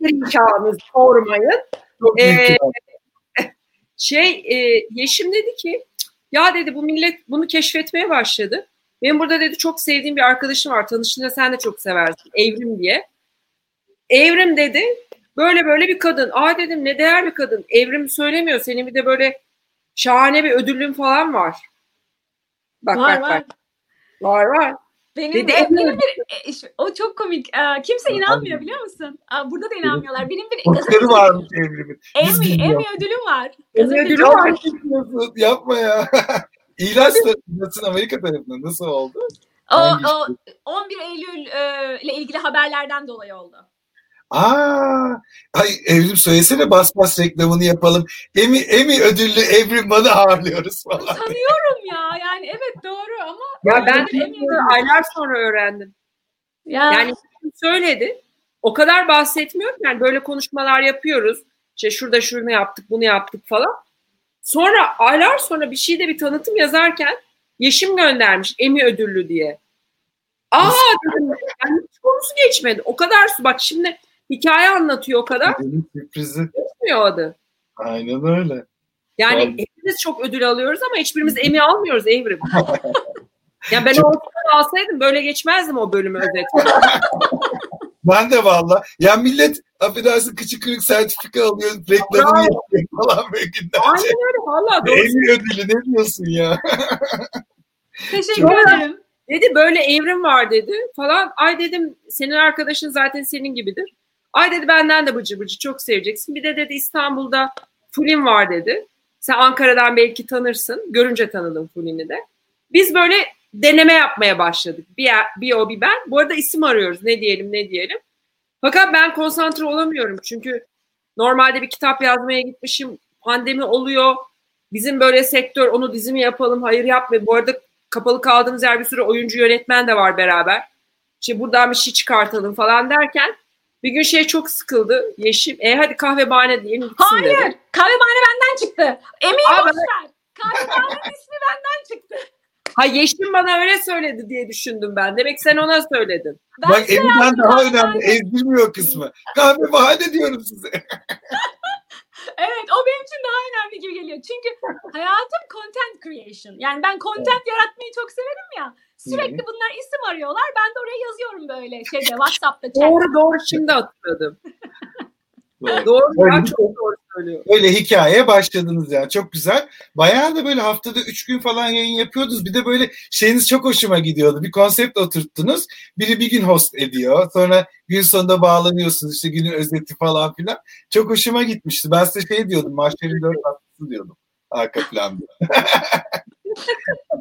imkanınız sormayın. Ee, şey e, Yeşim dedi ki ya dedi bu millet bunu keşfetmeye başladı. Benim burada dedi çok sevdiğim bir arkadaşım var. Tanışınca sen de çok seversin. Evrim diye. Evrim dedi böyle böyle bir kadın. Aa dedim ne değer bir kadın. Evrim söylemiyor. Senin bir de böyle şahane bir ödülün falan var. Bak var, bak var. bak. Var var. Benim, dedi, benim bir, o çok komik. Kimse inanmıyor biliyor musun? Burada da inanmıyorlar. Benim bir Oscar'ı varmış Evrim'in. Emmy, Emmy ödülüm var. Emmy ödülüm var. Yapma ya. İhlas Haber'in Amerika tarafından nasıl oldu? O, o on bir Eylül e, ile ilgili haberlerden dolayı oldu. Aa, ay Evrim söylesene bas bas reklamını yapalım. Emmy, Emmy ödüllü Evrim bana ağırlıyoruz falan. Sanıyorum ya yani evet doğru ama. Ya ben aylar sonra öğrendim. Ya. Yani söyledi. O kadar bahsetmiyor ki yani böyle konuşmalar yapıyoruz. İşte şurada şunu yaptık bunu yaptık falan. Sonra aylar sonra bir şeyde bir tanıtım yazarken Yeşim göndermiş Emmy ödüllü diye. Aa dedim yani hiç konusu geçmedi. O kadar su bak şimdi. Hikaye anlatıyor o kadar. Sürprizi. Geçmiyor adı. Aynen öyle. Yani Aynen. hepimiz çok ödül alıyoruz ama hiçbirimiz Emmy almıyoruz Evrim. Ya ben çok... ortadan alsaydım böyle geçmezdim o bölümü özetle. Ben de valla. Ya millet affedersin kıçı kırık sertifika alıyor. Reklamını yapıyor falan böyle günlerce. Aynen öyle valla. Emmy ödülü ne diyorsun ya? Teşekkür ederim. Dedi böyle Evrim var dedi falan. Ay dedim senin arkadaşın zaten senin gibidir. Ay dedi benden de bıcı bıcı çok seveceksin. Bir de dedi İstanbul'da Fülin var dedi. Sen Ankara'dan belki tanırsın. Görünce tanıdım Fulin'i de. Biz böyle deneme yapmaya başladık. Bir, bir o bir ben. Bu arada isim arıyoruz. Ne diyelim ne diyelim. Fakat ben konsantre olamıyorum. Çünkü normalde bir kitap yazmaya gitmişim. Pandemi oluyor. Bizim böyle sektör onu dizimi yapalım. Hayır yapma. Bu arada kapalı kaldığımız yer bir sürü oyuncu yönetmen de var beraber. İşte buradan bir şey çıkartalım falan derken bir gün şey çok sıkıldı. Yeşim, e hadi kahve bahane diyelim. Hayır, dedi. Kahve bahane benden çıktı. Emin olsunlar. Kahve bahane ismi benden çıktı. Ha, Yeşim bana öyle söyledi diye düşündüm ben. Demek sen ona söyledin. Ben bak evinden daha önemli. Ezdirmiyor kısmı. Kahve bahane diyorum size. Evet, o benim için daha önemli gibi geliyor. Çünkü hayatım content creation. Yani ben content yaratmayı çok severim ya. Sürekli bunlar isim arıyorlar. Ben de oraya yazıyorum böyle şeyde, WhatsApp'ta. Doğru doğru şimdi hatırladım. Doğru. doğru öyle, çok doğru söylüyor. Öyle hikayeye başladınız ya. Çok güzel. Bayağı da böyle haftada üç gün falan yayın yapıyordunuz. Bir de böyle şeyiniz çok hoşuma gidiyordu. Bir konsept oturttunuz. Biri bir gün host ediyor. Sonra gün sonunda bağlanıyorsunuz. İşte günün özeti falan filan. Çok hoşuma gitmişti. Ben size şey diyordum. Mahşerin dört tatlısı diyordum. Arka planda.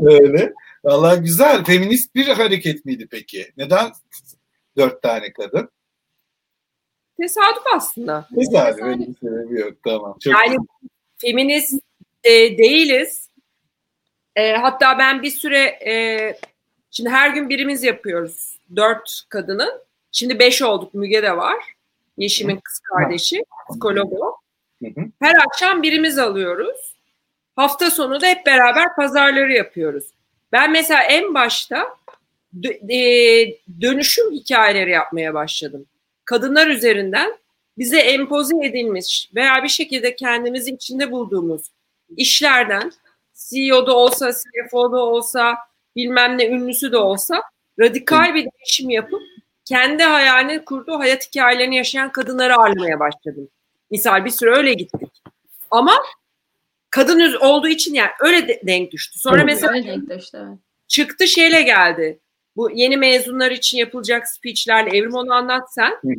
Öyle. Valla güzel. Feminist bir hareket miydi peki? Neden dört tane kadın? Tesadüf aslında. Tesadüf. Öyle bir sebebi yok. Tamam. Çok yani iyi. Feminist e, değiliz. E, hatta ben bir süre e, şimdi her gün birimiz yapıyoruz. Dört kadının. Şimdi beş olduk. Müge de var. Yeşim'in kız kardeşi. Psikologu. Her akşam birimiz alıyoruz. Hafta sonu da hep beraber pazarları yapıyoruz. Ben mesela en başta d- e, dönüşüm hikayeleri yapmaya başladım. Kadınlar üzerinden bize empoze edilmiş veya bir şekilde kendimizi içinde bulduğumuz işlerden, C E O'da olsa, C F O'da olsa, bilmem ne ünlüsü de olsa radikal bir değişim yapıp kendi hayalini kurduğu hayat hikayelerini yaşayan kadınları ağırlamaya başladım. Misal bir süre öyle gittik. Ama kadın olduğu için yani öyle de- denk düştü. Sonra mesela çıktı şeyle geldi. Bu yeni mezunlar için yapılacak speechlerle. Evrim, onu anlat sen. Hı hı.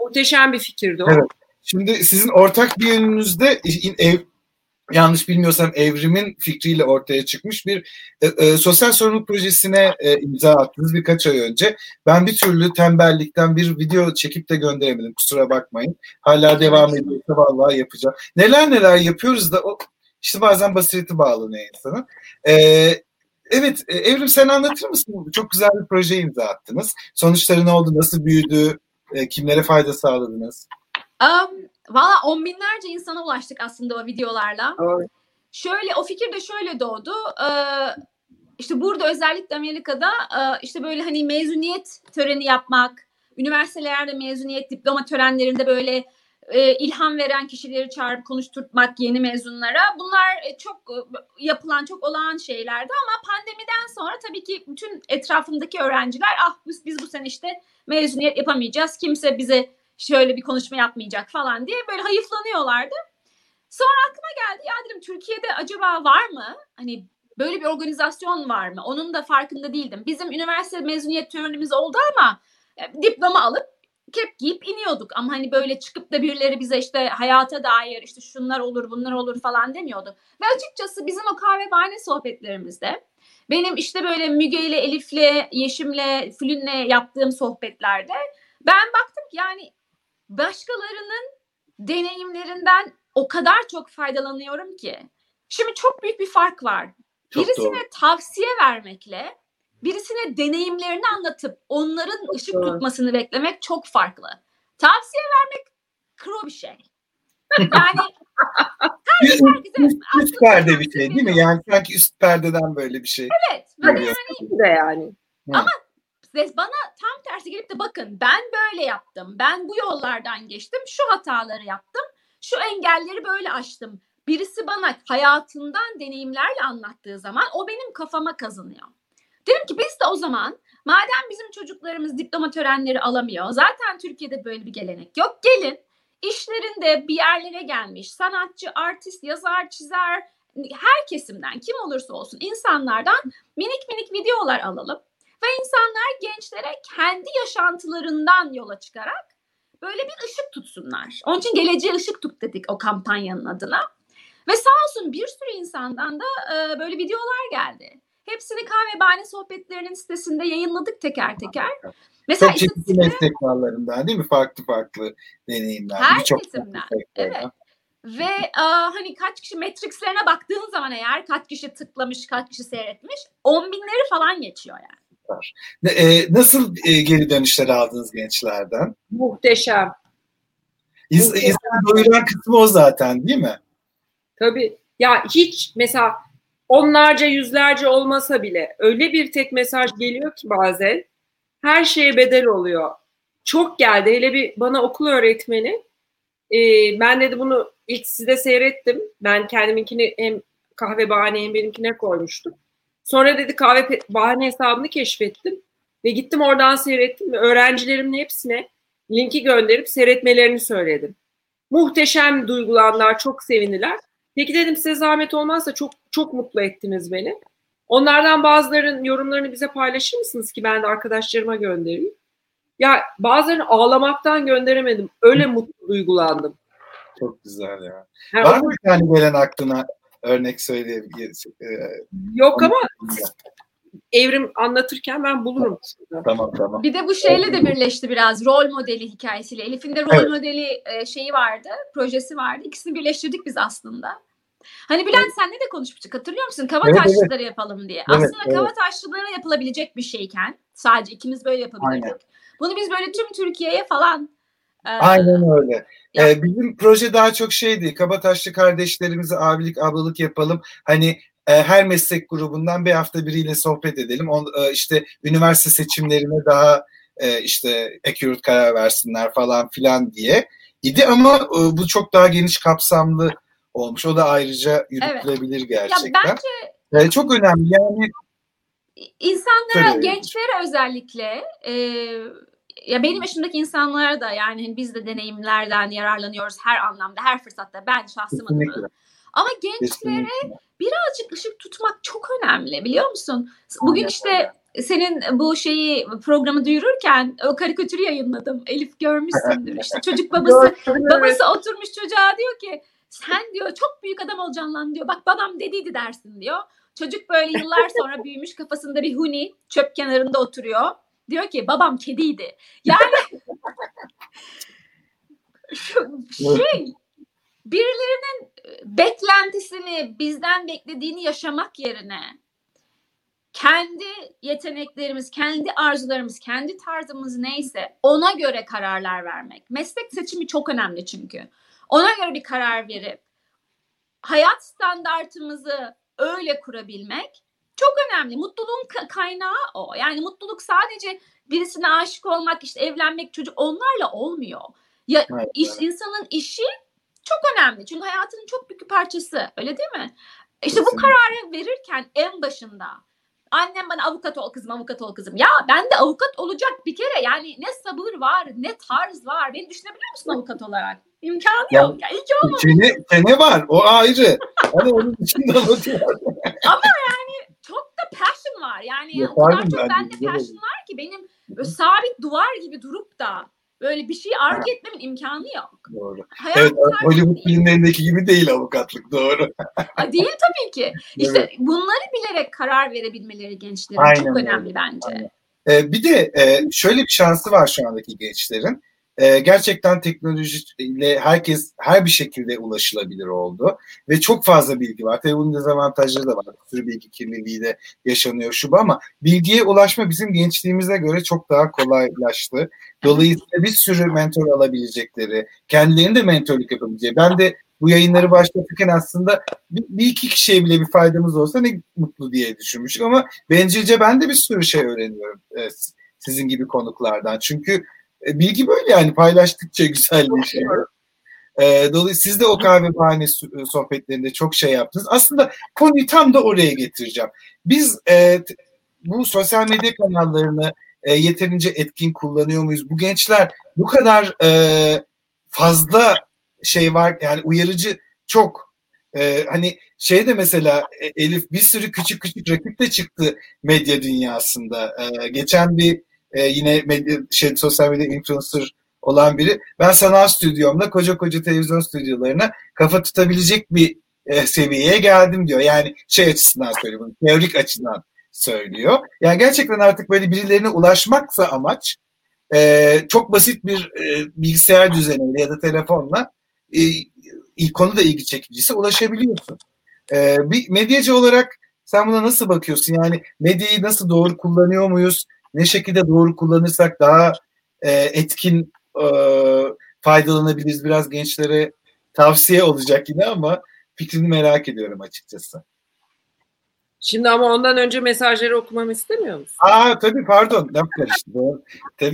Muhteşem bir fikirdi o. Evet. Şimdi sizin ortak bir yönünüzde ev, yanlış bilmiyorsam Evrim'in fikriyle ortaya çıkmış bir e, e, sosyal sorumluluk projesine e, imza attınız birkaç ay önce. Ben bir türlü tembellikten bir video çekip de gönderemedim. Kusura bakmayın. Hala devam ediyorsa vallahi yapacağım. Neler neler yapıyoruz da o, işte bazen basireti bağlanıyor insanın. Evet. Evet, Evrim sen anlatır mısın? Çok güzel bir projeye imza attınız. Sonuçları ne oldu? Nasıl büyüdü? Kimlere fayda sağladınız? Um, Valla on binlerce insana ulaştık aslında o videolarla. Evet. Şöyle, o fikir de şöyle doğdu. Ee, işte burada özellikle Amerika'da işte böyle hani mezuniyet töreni yapmak, üniversitelerde mezuniyet diploma törenlerinde böyle ilham veren kişileri çağırıp konuşturtmak yeni mezunlara. Bunlar çok yapılan, çok olağan şeylerdi ama pandemiden sonra tabii ki bütün etrafımdaki öğrenciler ah biz, biz bu sene işte mezuniyet yapamayacağız. Kimse bize şöyle bir konuşma yapmayacak falan diye böyle hayıflanıyorlardı. Sonra aklıma geldi ya dedim Türkiye'de acaba var mı? Hani böyle bir organizasyon var mı? Onun da farkında değildim. Bizim üniversite mezuniyet törenimiz oldu ama diploma alıp kep giyip iniyorduk ama hani böyle çıkıp da birileri bize işte hayata dair işte şunlar olur bunlar olur falan demiyordu. Ve açıkçası bizim o kahve bahane sohbetlerimizde benim işte böyle Müge ile Elif'le, Yeşim'le, Fülin'le yaptığım sohbetlerde ben baktım ki yani başkalarının deneyimlerinden o kadar çok faydalanıyorum ki. Şimdi çok büyük bir fark var. Çok birisine doğru. Tavsiye vermekle birisine deneyimlerini anlatıp onların ışık tutmasını beklemek çok farklı. Tavsiye vermek kro bir şey. Yani herkes herkese üst, üst perde bir şey değil mi? Yani sanki üst perdeden böyle bir şey. Evet. Yani, yani. Ama bana tam tersi gelip de bakın ben böyle yaptım. Ben bu yollardan geçtim. Şu hataları yaptım. Şu engelleri böyle aştım. Birisi bana hayatından deneyimlerle anlattığı zaman o benim kafama kazınıyor. Dedim ki biz de o zaman madem bizim çocuklarımız diploma törenleri alamıyor, zaten Türkiye'de böyle bir gelenek yok. Gelin işlerinde bir yerlere gelmiş sanatçı, artist, yazar, çizer, her kesimden kim olursa olsun insanlardan minik minik videolar alalım. Ve insanlar gençlere kendi yaşantılarından yola çıkarak böyle bir ışık tutsunlar. Onun için geleceğe ışık tut dedik o kampanyanın adına. Ve sağ olsun bir sürü insandan da böyle videolar geldi. Hepsini kahve bahane sohbetlerinin sitesinde yayınladık teker teker. Mesela çok çeşitli meslek dallarından değil mi? Farklı farklı deneyimler. Her kesimden. Evet. Ve a, hani kaç kişi Matrix'lerine baktığın zaman eğer kaç kişi tıklamış, kaç kişi seyretmiş on binleri falan geçiyor yani. E, nasıl e, geri dönüşler aldınız gençlerden? Muhteşem. İz, Muhteşem. İzleyen doyuran kısmı o zaten değil mi? Tabii. Ya hiç mesela onlarca yüzlerce olmasa bile öyle bir tek mesaj geliyor ki bazen her şeye bedel oluyor. Çok geldi. Hele bir bana okul öğretmeni, e, ben dedi bunu ilk sizde seyrettim. Ben kendiminkini hem Kahve Bahane hem benimkine koymuştum. Sonra dedi Kahve Bahane hesabını keşfettim ve gittim oradan seyrettim ve öğrencilerimin hepsine linki gönderip seyretmelerini söyledim. Muhteşem duygulanlar, çok sevindiler. Peki dedim size zahmet olmazsa çok çok mutlu ettiniz beni. Onlardan bazılarının yorumlarını bize paylaşır mısınız ki ben de arkadaşlarıma göndereyim? Ya bazılarını ağlamaktan gönderemedim. Öyle mutlu duygulandım. Çok güzel ya. Yani var mı bir tane gelen aklına örnek söyleyebiliriz? Ee, yok ama Evrim anlatırken ben bulurum. Tamam tamam. Bir de bu şeyle de birleşti biraz, rol modeli hikayesiyle. Elif'in de rol evet. modeli şeyi vardı, projesi vardı. İkisini birleştirdik biz aslında. Hani Bülent evet. senle de konuşmuştuk, hatırlıyor musun? Kava evet, taşlıları evet. yapalım diye. Evet, aslında evet. kava taşlıları yapılabilecek bir şeyken sadece ikimiz böyle yapabildik. Aynen. Bunu biz böyle tüm Türkiye'ye falan. Aynen öyle. Ee, bizim proje daha çok şeydi. Kabataşlı kardeşlerimize abilik ablalık yapalım. Hani e, her meslek grubundan bir hafta biriyle sohbet edelim. On, e, işte üniversite seçimlerine daha e, işte accurate karar versinler falan filan diye idi ama e, bu çok daha geniş kapsamlı olmuş. O da ayrıca yürütülebilir evet. gerçekten. Ya bence... e, çok önemli. Yani insanlara, söyleyeyim. gençlere özellikle e... ya benim yaşımdaki insanlara da yani biz de deneyimlerden yararlanıyoruz her anlamda, her fırsatta, ben şahsım adına. Ama gençlere Kesinlikle. birazcık ışık tutmak çok önemli, biliyor musun? Bugün işte senin bu şeyi, programı duyururken o karikatürü yayınladım. Elif görmüşsündür. İşte çocuk babası babası oturmuş çocuğa diyor ki sen diyor çok büyük adam olacaksın lan diyor. Bak babam dediydi dersin diyor. Çocuk böyle yıllar sonra büyümüş, kafasında bir huni, çöp kenarında oturuyor. Diyor ki babam kediydi. Yani şey, birilerinin beklentisini, bizden beklediğini yaşamak yerine kendi yeteneklerimiz, kendi arzularımız, kendi tarzımız neyse ona göre kararlar vermek. Meslek seçimi çok önemli çünkü. Ona göre bir karar verip hayat standartımızı öyle kurabilmek çok önemli. Mutluluğun kaynağı o. Yani mutluluk sadece birisine aşık olmak, işte evlenmek, çocuk, onlarla olmuyor. Ya evet, iş, evet. insanın işi çok önemli. Çünkü hayatının çok büyük bir parçası. Öyle değil mi? İşte Kesinlikle. bu kararı verirken en başında annem bana avukat ol kızım, avukat ol kızım. Ya ben de avukat olacak bir kere. Yani ne sabır var, ne tarz var. Beni düşünebiliyor musun avukat olarak? İmkanı ya, yok. Ya iyi ki olmamış. Seni, seni var. O ayrı. Hani onun içinde avukat. Ama yani çok da passion var. Yani Yapardım o kadar çok ben bende passion olurum. var ki benim sabit duvar gibi durup da böyle bir şeyi arge etmemin imkanı yok. Doğru. Hayat evet, Hollywood filmlerindeki gibi değil avukatlık, doğru. Değil tabii ki. İşte evet. bunları bilerek karar verebilmeleri gençlerin Aynen çok önemli öyle. bence. Ee, bir de e, şöyle bir şansı var şu andaki gençlerin. E, gerçekten teknolojiyle herkes her bir şekilde ulaşılabilir oldu ve çok fazla bilgi var. Tabii bunun dezavantajları da var. Bir sürü bilgi kirliliği de yaşanıyor şu bu ama bilgiye ulaşma bizim gençliğimize göre çok daha kolaylaştı. Dolayısıyla bir sürü mentor alabilecekleri, kendilerinin de mentorluk yapabileceği. Ben de bu yayınları başlatırken aslında bir, bir iki kişiye bile bir faydamız olsa ne mutlu diye düşünmüşüm ama bencilce ben de bir sürü şey öğreniyorum e, sizin gibi konuklardan. Çünkü bilgi böyle yani, paylaştıkça güzelleşiyor. Ee, dolayısıyla siz de o kahve bahane sohbetlerinde çok şey yaptınız. Aslında konuyu tam da oraya getireceğim. Biz e, bu sosyal medya kanallarını e, yeterince etkin kullanıyor muyuz? Bu gençler bu kadar e, fazla şey var yani, uyarıcı çok. Ee, hani şey de mesela Elif, bir sürü küçük küçük rakip de çıktı medya dünyasında. Ee, geçen bir Ee, yine medya, şey, sosyal medya influencer olan biri, ben sanal stüdyomda koca koca televizyon stüdyolarına kafa tutabilecek bir e, seviyeye geldim diyor. Yani şey açısından söylüyor bunu, teorik açıdan söylüyor. Yani gerçekten artık böyle birilerine ulaşmaksa amaç, e, çok basit bir e, bilgisayar düzeniyle ya da telefonla e, konu da ilgi çekiciyse ulaşabiliyorsun. E, bir medyacı olarak sen buna nasıl bakıyorsun? Yani medyayı nasıl doğru kullanıyor muyuz? Ne şekilde doğru kullanırsak daha e, etkin e, faydalanabiliriz? Biraz gençlere tavsiye olacak yine ama fikrini merak ediyorum açıkçası. Şimdi ama ondan önce mesajları okumamı istemiyor musun? Aa tabii pardon. Tabii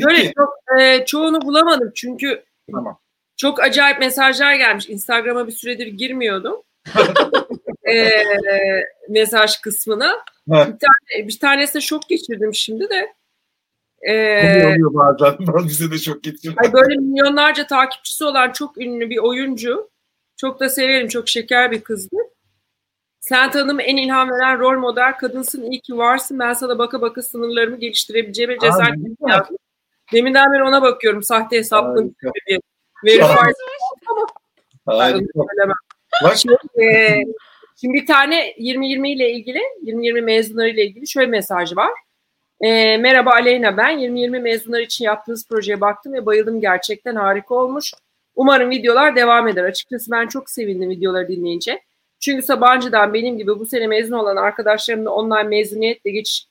böyle ki. Çok, e, çoğunu bulamadım çünkü tamam. Çok acayip mesajlar gelmiş. Instagram'a bir süredir girmiyordum. e, mesaj kısmına. Evet. Bir, tane, bir tanesine şok geçirdim şimdi de. Ee, oluyor bazen. Bize de şok geçirdim. Böyle milyonlarca takipçisi olan çok ünlü bir oyuncu. Çok da severim. Çok şeker bir kızdı. Sen tanım en ilham veren rol model kadınsın. İyi ki varsın. Ben sana baka baka sınırlarımı geliştirebileceğime cesaret ettim. Deminden beri ona bakıyorum. Sahte hesaplı bir veri var. Ee, şimdi bir tane yirmi yirmi ile ilgili, yirmi yirmi mezunları ile ilgili şöyle mesaj var. Ee, merhaba Aleyna ben. yirmi yirmi mezunları için yaptığınız projeye baktım ve bayıldım, gerçekten harika olmuş. Umarım videolar devam eder. Açıkçası ben çok sevindim videoları dinleyince. Çünkü Sabancı'dan benim gibi bu sene mezun olan arkadaşlarımla online mezuniyetle geçiş,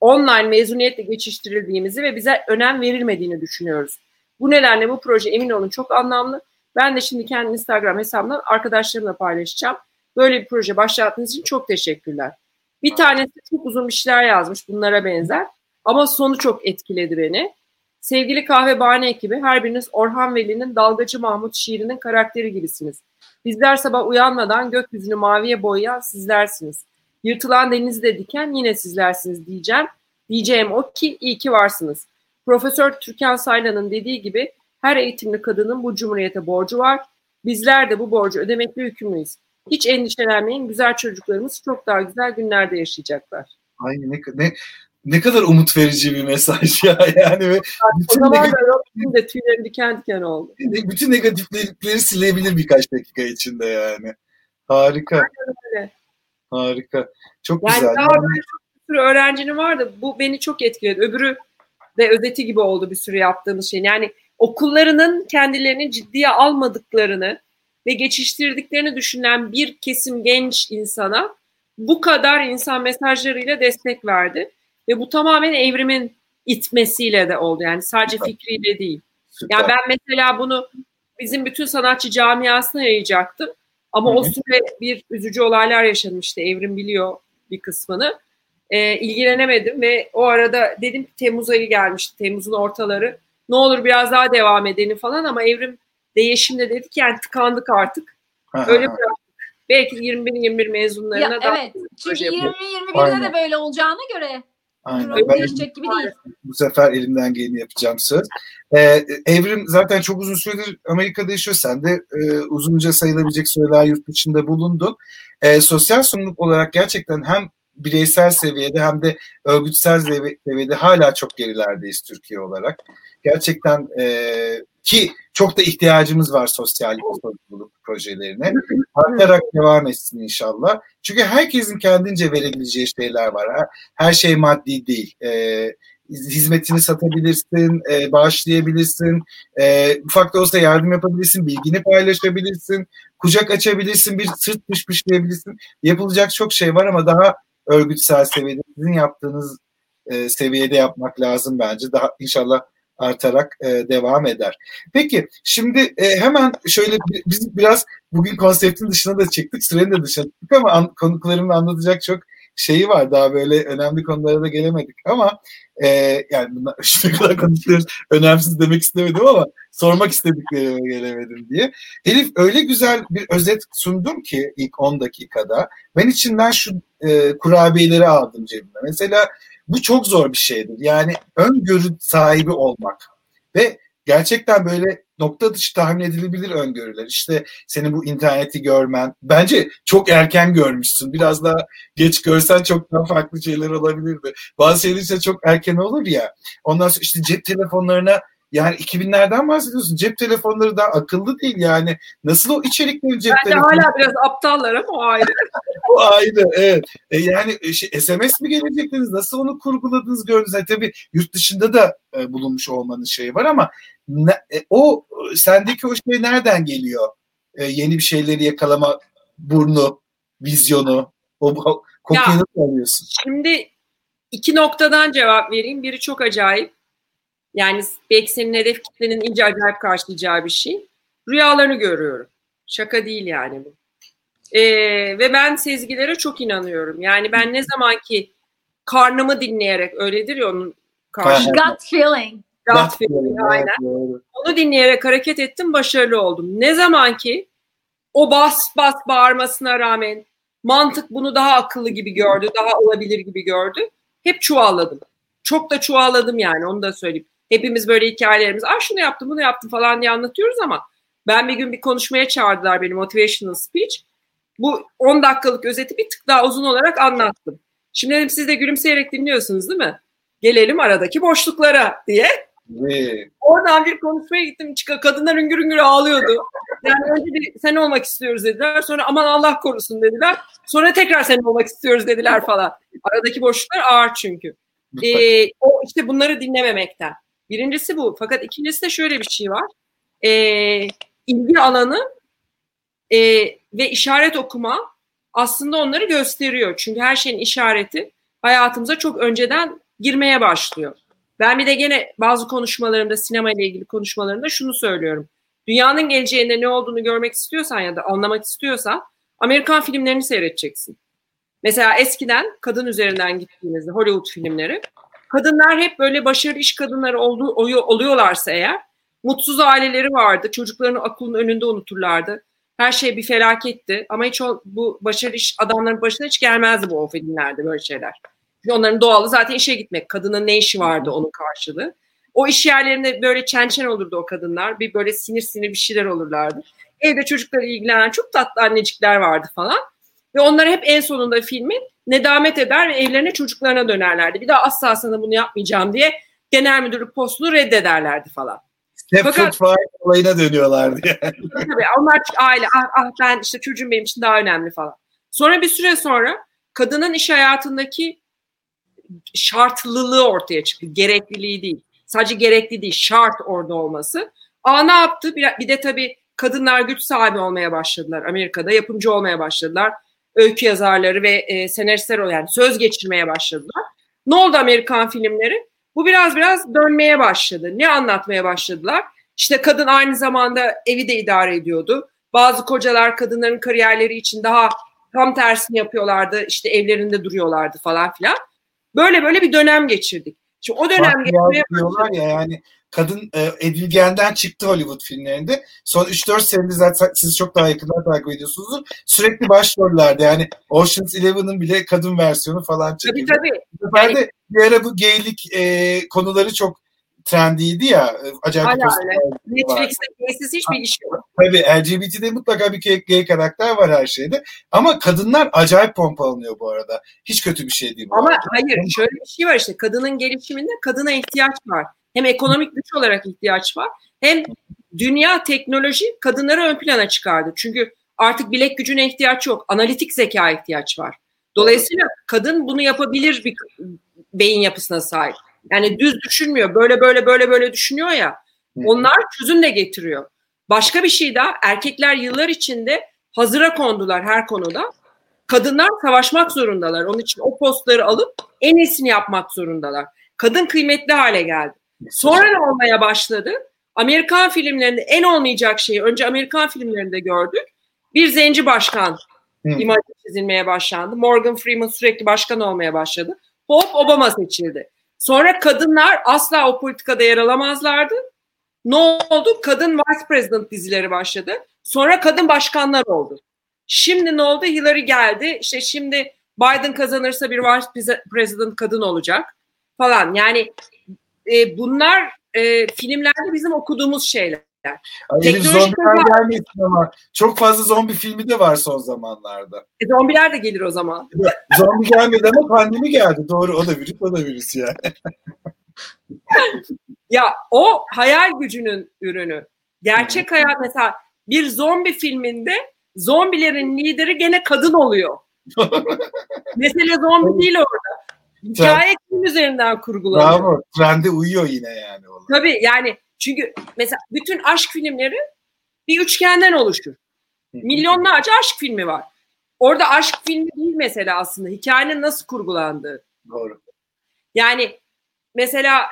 online mezuniyetle geçiştirildiğimizi ve bize önem verilmediğini düşünüyoruz. Bu nedenle bu proje emin olun çok anlamlı. Ben de şimdi kendi Instagram hesabımdan arkadaşlarımla paylaşacağım. Böyle bir proje başlattığınız için çok teşekkürler. Bir tanesi çok uzun bir şeyler yazmış bunlara benzer. Ama sonu çok etkiledi beni. Sevgili Kahve Bahane ekibi, her biriniz Orhan Veli'nin Dalgacı Mahmut şiirinin karakteri gibisiniz. Bizler sabah uyanmadan gökyüzünü maviye boyayan sizlersiniz. Yırtılan denizi de diken yine sizlersiniz diyeceğim. Diyeceğim o ki iyi ki varsınız. Profesör Türkan Saylan'ın dediği gibi her eğitimli kadının bu cumhuriyete borcu var. Bizler de bu borcu ödemekle yükümlüyüz. Hiç endişelenmeyin, güzel çocuklarımız çok daha güzel günlerde yaşayacaklar. Ay ne ne ne kadar umut verici bir mesaj ya yani. Bütün o zaman negatif... da tüylerim diken diken oldu. Bütün negatiflikleri silebilir birkaç dakika içinde yani. Harika. Aynen, harika. Çok yani güzel. Daha yani. Çok sürü öğrencinin vardı. Bu beni çok etkiledi. Öbürü de özeti gibi oldu bir sürü yaptığımız şey. Yani okullarının kendilerini ciddiye almadıklarını ve geçiştirdiklerini düşünen bir kesim genç insana bu kadar insan mesajlarıyla destek verdi. Ve bu tamamen evrimin itmesiyle de oldu. Yani sadece süper. Fikriyle değil. Süper. Yani ben mesela bunu bizim bütün sanatçı camiasına yayacaktım. Ama hı-hı. O süre bir üzücü olaylar yaşanmıştı. Evrim biliyor bir kısmını. Ee, ilgilenemedim ve o arada dedim ki Temmuz ayı gelmişti. Temmuz'un ortaları. Ne olur biraz daha devam edelim falan ama Evrim de Yeşim de dedi ki yani tıkandık artık. Aha. Öyle bıraktık. Belki yirmi bir yirmi bir mezunlarına ya, da. Evet. Çünkü yirmi yirmi birde de böyle olacağına göre. Aynen. Ben gibi değil. Bu sefer elimden geleni yapacağım söz. Ee, Evrim zaten çok uzun süredir Amerika'da yaşıyor. Sen de e, uzunca sayılabilecek süreler yurt içinde bulundun. E, sosyal sorumluluk olarak gerçekten hem bireysel seviyede hem de örgütsel seviyede hala çok gerilerdeyiz Türkiye olarak. Gerçekten e, ki çok da ihtiyacımız var sosyal sorumluluk projelerine. Artarak devam etsin inşallah. Çünkü herkesin kendince verebileceği şeyler var. Her şey maddi değil. E, hizmetini satabilirsin, e, bağışlayabilirsin, e, ufak da olsa yardım yapabilirsin, bilgini paylaşabilirsin, kucak açabilirsin, bir sırt pışpışlayabilirsin. Yapılacak çok şey var ama daha örgütsel seviyede, sizin yaptığınız e, seviyede yapmak lazım bence. Daha inşallah artarak e, devam eder. Peki şimdi e, hemen şöyle biz biraz bugün konseptin dışına da çıktık, sürenin de dışına çıktık ama an, konuklarımın anlatacak çok şeyi var. Daha böyle önemli konulara da gelemedik ama e, yani bunlar, şu kadar konuşuyoruz. Önemsiz demek istemedim ama sormak istediklerime gelemedim diye. Elif öyle güzel bir özet sundum ki ilk on dakikada. Ben içinden şu e, kurabiyeleri aldım cebime. Mesela bu çok zor bir şeydir. Yani öngörü sahibi olmak ve gerçekten böyle nokta dışı tahmin edilebilir öngörüler. İşte senin bu interneti görmen. Bence çok erken görmüşsün. Biraz daha geç görsen çok daha farklı şeyler olabilirdi. Bazı şeyler ise çok erken olur ya. Ondan sonra işte cep telefonlarına yani iki binlerden bahsediyorsun. Cep telefonları daha akıllı değil yani. Nasıl o içerikleri cep ben telefonu? Ben de hala biraz aptallar ama o ayrı. O ayrı evet. E yani şey, S M S mi gelecektiniz? Nasıl onu kurguladınız gördünüz? Yani tabii yurt dışında da e, bulunmuş olmanın şeyi var ama ne, e, o sendeki o şey nereden geliyor? E, yeni bir şeyleri yakalama burnu, vizyonu, o, o kokuyu nasıl alıyorsun? Şimdi iki noktadan cevap vereyim. Biri çok acayip. Yani belki senin hedef kitlenin ince acayip karşılayacağı bir şey. Rüyalarını görüyorum. Şaka değil yani bu. Ee, ve ben sezgilere çok inanıyorum. Yani ben ne zaman ki karnımı dinleyerek, öyledir ya onun karşı. Gut feeling. Gut feeling, aynen. Onu dinleyerek hareket ettim, başarılı oldum. Ne zaman ki o bas bas bağırmasına rağmen mantık bunu daha akıllı gibi gördü, daha olabilir gibi gördü. Hep çuvalladım. Çok da çuvalladım yani, onu da söyleyeyim. Hepimiz böyle hikayelerimiz, ah şunu yaptım, bunu yaptım falan diye anlatıyoruz ama ben bir gün bir konuşmaya çağırdılar beni, motivational speech. Bu on dakikalık özeti bir tık daha uzun olarak anlattım. Şimdi dedim, siz de gülümseyerek dinliyorsunuz değil mi? Gelelim aradaki boşluklara diye. Evet. Oradan bir konuşmaya gittim. Kadınlar hüngür hüngür ağlıyordu. Yani önce bir sen olmak istiyoruz dediler. Sonra aman Allah korusun dediler. Sonra tekrar sen olmak istiyoruz dediler falan. Aradaki boşluklar ağır çünkü. Ee, o işte bunları dinlememekten. Birincisi bu. Fakat ikincisi de şöyle bir şey var. Ee, ilgi alanı e, ve işaret okuma aslında onları gösteriyor. Çünkü her şeyin işareti hayatımıza çok önceden girmeye başlıyor. Ben bir de gene bazı konuşmalarımda, sinemayla ilgili konuşmalarımda şunu söylüyorum. Dünyanın geleceğinde ne olduğunu görmek istiyorsan ya da anlamak istiyorsan Amerikan filmlerini seyredeceksin. Mesela eskiden kadın üzerinden gittiğimizde Hollywood filmleri, kadınlar hep böyle başarılı iş kadınları olduğu, oluyorlarsa eğer, mutsuz aileleri vardı, çocuklarını aklının önünde unuturlardı. Her şey bir felaketti ama hiç o, bu başarılı iş adamların başına hiç gelmezdi bu o filmlerde böyle şeyler. Onların doğalı zaten işe gitmek. Kadının ne işi vardı onun karşılığı. O iş yerlerinde böyle çençen olurdu o kadınlar. Bir böyle sinir sinir bir şeyler olurlardı. Evde çocukları ilgilenen çok tatlı annecikler vardı falan. Ve onlar hep en sonunda filmin nedamet eder ve evlerine çocuklarına dönerlerdi. Bir daha asla sana bunu yapmayacağım diye genel müdürlük postunu reddederlerdi falan. Fakat olayına dönüyorlardı. Yani. Tabii onlar aile, ah, ah ben işte çocuğum benim için daha önemli falan. Sonra bir süre sonra kadının iş hayatındaki şartlılığı ortaya çıktı. Gerekliliği değil. Sadece gerekli değil. Şart orada olması. Aa ne yaptı? Bir, bir de tabii kadınlar güç sahibi olmaya başladılar. Amerika'da yapımcı olmaya başladılar. Öykü yazarları ve e, senaristler yani söz geçirmeye başladılar. Ne oldu Amerikan filmleri? Bu biraz biraz dönmeye başladı. Ne anlatmaya başladılar? İşte kadın aynı zamanda evi de idare ediyordu. Bazı kocalar kadınların kariyerleri için daha tam tersini yapıyorlardı. İşte evlerinde duruyorlardı falan filan. Böyle böyle bir dönem geçirdik. Şimdi o dönem geçmeye başlıyorlar ya yani kadın e, edilgenden çıktı Hollywood filmlerinde. Son üç dört senede zaten siz çok daha yakından takip ediyorsunuzdur. Sürekli başrollerdi yani Ocean's Eleven'ın bile kadın versiyonu falan çıkıyor. Tabii tabii. Bu sefer de bir ara bu gaylik e, konuları çok trendiydi ya. Acayip bir posterler. Netflix'te gaysiz hiçbir iş yok. Tabii L G B T'de mutlaka bir gay karakter var her şeyde. Ama kadınlar acayip pompalanıyor bu arada. Hiç kötü bir şey değil bu. Ama arada. Hayır şöyle bir şey var işte. Kadının gelişiminde kadına ihtiyaç var. Hem ekonomik güç olarak ihtiyaç var. Hem dünya teknoloji kadınları ön plana çıkardı. Çünkü artık bilek gücüne ihtiyaç yok. Analitik zeka ihtiyaç var. Dolayısıyla kadın bunu yapabilir bir beyin yapısına sahip. Yani düz düşünmüyor. Böyle böyle böyle böyle düşünüyor ya. Onlar çözüm de getiriyor. Başka bir şey daha. Erkekler yıllar içinde hazıra kondular her konuda. Kadınlar savaşmak zorundalar. Onun için o postları alıp en iyisini yapmak zorundalar. Kadın kıymetli hale geldi. Sonra ne olmaya başladı? Amerikan filmlerinde en olmayacak şeyi önce Amerikan filmlerinde gördük. Bir zenci başkan imajı çizilmeye başlandı. Morgan Freeman sürekli başkan olmaya başladı. Hop Obama seçildi. Sonra kadınlar asla o politikada yer alamazlardı. Ne oldu? Kadın Vice President dizileri başladı. Sonra kadın başkanlar oldu. Şimdi ne oldu? Hillary geldi. İşte şimdi Biden kazanırsa bir Vice President kadın olacak falan. Yani e, bunlar e, filmlerde bizim okuduğumuz şeyler. Zombiler gelmesin ama çok fazla zombi filmi de var son zamanlarda. E, zombiler de gelir o zaman. Zombi gelmedi ama pandemi geldi. Doğru, o da virüs, o da virüs yani. Ya o hayal gücünün ürünü. Gerçek hayat mesela bir zombi filminde zombilerin lideri gene kadın oluyor. Mesele zombi değil orada. Hikaye kim üzerinden kurgulanıyor? Bravo, trende uyuyor yine yani. Olarak. Tabii yani çünkü mesela bütün aşk filmleri bir üçgenden oluşur. Milyonlarca aşk filmi var. Orada aşk filmi değil mesela aslında. Hikayenin nasıl kurgulandığı. Doğru. Yani mesela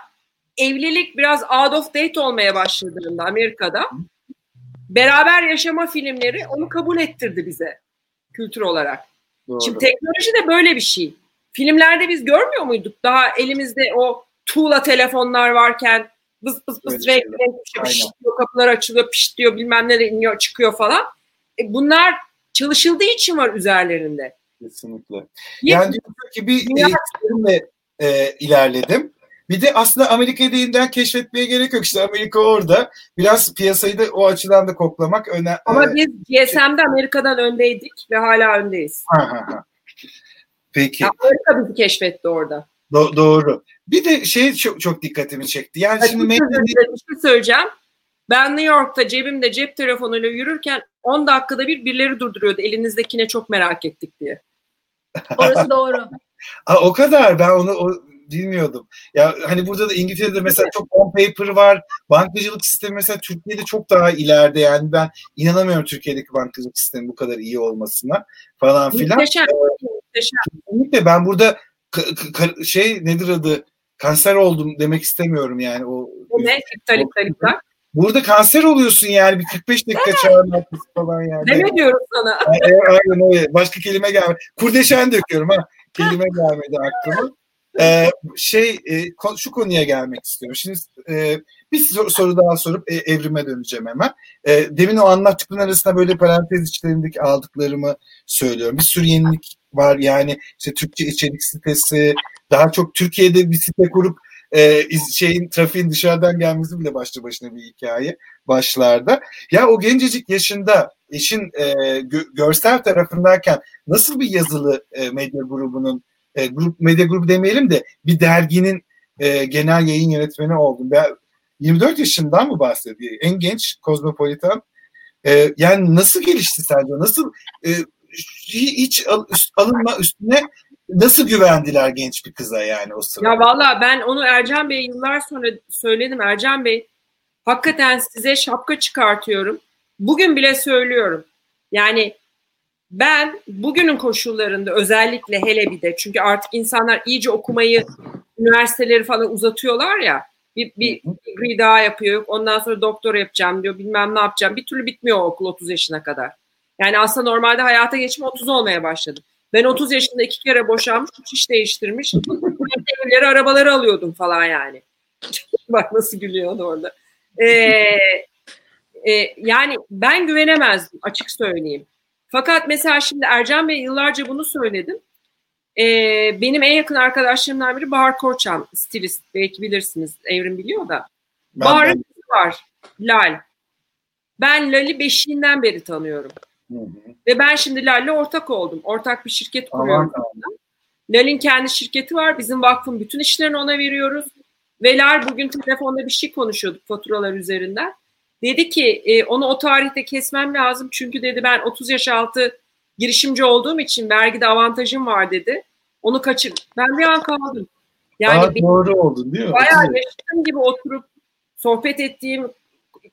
evlilik biraz out of date olmaya başladığında Amerika'da beraber yaşama filmleri onu kabul ettirdi bize. kültür olarak. Doğru. Şimdi teknoloji de böyle bir şey. Filmlerde biz görmüyor muyduk? Daha elimizde o tuğla telefonlar varken bız bız bız renk renk pişt diyor, kapılar açılıyor, pişt diyor, bilmem ne iniyor, çıkıyor falan. E bunlar çalışıldığı için var üzerlerinde. Kesinlikle. Yani diyor ki bir eğitimle e, ilerledim. Bir de aslında Amerika'yı da yeniden keşfetmeye gerek yok. İşte Amerika orada. Biraz piyasayı da o açıdan da koklamak önemli. Ama e, biz G S M'de şey... Amerika'dan öndeydik ve hala öndeyiz. Ha, ha, ha. Peki. Ya, Amerika bizi keşfetti orada. Do- doğru. Bir de şey çok, çok dikkatimi çekti. Yani hadi şimdi medya... Bir şey söyleyeceğim. Ben New York'ta cebimde cep telefonuyla yürürken on dakikada bir birileri durduruyordu. Elinizdekine çok merak ettik diye. Orası doğru. Aa, o kadar. Ben onu... O... bilmiyordum. Ya hani burada da İngiltere'de mesela çok on paper var. Bankacılık sistemi mesela Türkiye'de çok daha ileride. Yani ben inanamıyorum Türkiye'deki bankacılık sistemi bu kadar iyi olmasına falan filan. Muhteşem. Kesinlikle ben burada ka- ka- şey nedir adı? Kanser oldum demek istemiyorum yani. O, o ne? Talip talipler. Burada kanser oluyorsun yani bir kırk beş dakika çağırmak falan yani. Ne diyorum sana? Yani, aynen öyle. Başka kelime gelmedi. Kurdeşen döküyorum ha. Kelime gelmedi aklıma. Ee, şey e, şu konuya gelmek istiyorum. Şimdi e, bir soru daha sorup e, Evrim'e döneceğim hemen. E, demin o anlattıkların arasında böyle parantez içlerindeki aldıklarımı söylüyorum. Bir sürü yenilik var yani işte Türkçe içerik sitesi, daha çok Türkiye'de bir site kurup e, şeyin trafiğin dışarıdan gelmesi bile başlı başına bir hikaye başlarda. Ya o gencecik yaşında işin e, gö- görsel tarafındayken nasıl bir yazılı e, medya grubunun E, grup, medya grubu demeyelim de bir derginin e, genel yayın yönetmeni oldum. Ben yirmi dört yaşından mı bahsediyor? En genç Cosmopolitan. E, yani nasıl gelişti sence? Nasıl e, hiç al, üst, alınma üstüne nasıl güvendiler genç bir kıza yani o sırada? Ya valla ben onu Ercan Bey'e yıllar sonra söyledim. Ercan Bey hakikaten size şapka çıkartıyorum. Bugün bile söylüyorum. Yani ben bugünün koşullarında özellikle hele bir de çünkü artık insanlar iyice okumayı üniversiteleri falan uzatıyorlar ya bir, bir degree daha yapıyor ondan sonra doktora yapacağım diyor bilmem ne yapacağım bir türlü bitmiyor okul otuz yaşına kadar. Yani aslında normalde hayata geçme otuz olmaya başladı. Ben otuz yaşında iki kere boşanmış, üç iş değiştirmiş, evleri arabaları alıyordum falan yani. Bak nasıl gülüyor orada. Ee, e, yani ben güvenemezdim açık söyleyeyim. Fakat mesela şimdi Ercan Bey yıllarca bunu söyledim. Ee, benim en yakın arkadaşlarımdan biri Bahar Korçan, stilist. Belki bilirsiniz, Evrim biliyor da. Ben, Bahar'ın kızı var, Lal. Ben Lal'i beşiğinden beri tanıyorum. Hı hı. Ve ben şimdi Lal'le ortak oldum. Ortak bir şirket kuruyorum. Lal'in kendi şirketi var. Bizim vakfın bütün işlerini ona veriyoruz. Ve Lal bugün telefonda bir şey konuşuyorduk faturalar üzerinden. Dedi ki e, onu o tarihte kesmem lazım çünkü dedi ben otuz yaş altı girişimci olduğum için vergide avantajım var dedi. Onu kaçır. Ben bir an kaldım. Yani Aa, doğru oldun değil mi? Bayağı yaşadığım gibi oturup sohbet ettiğim,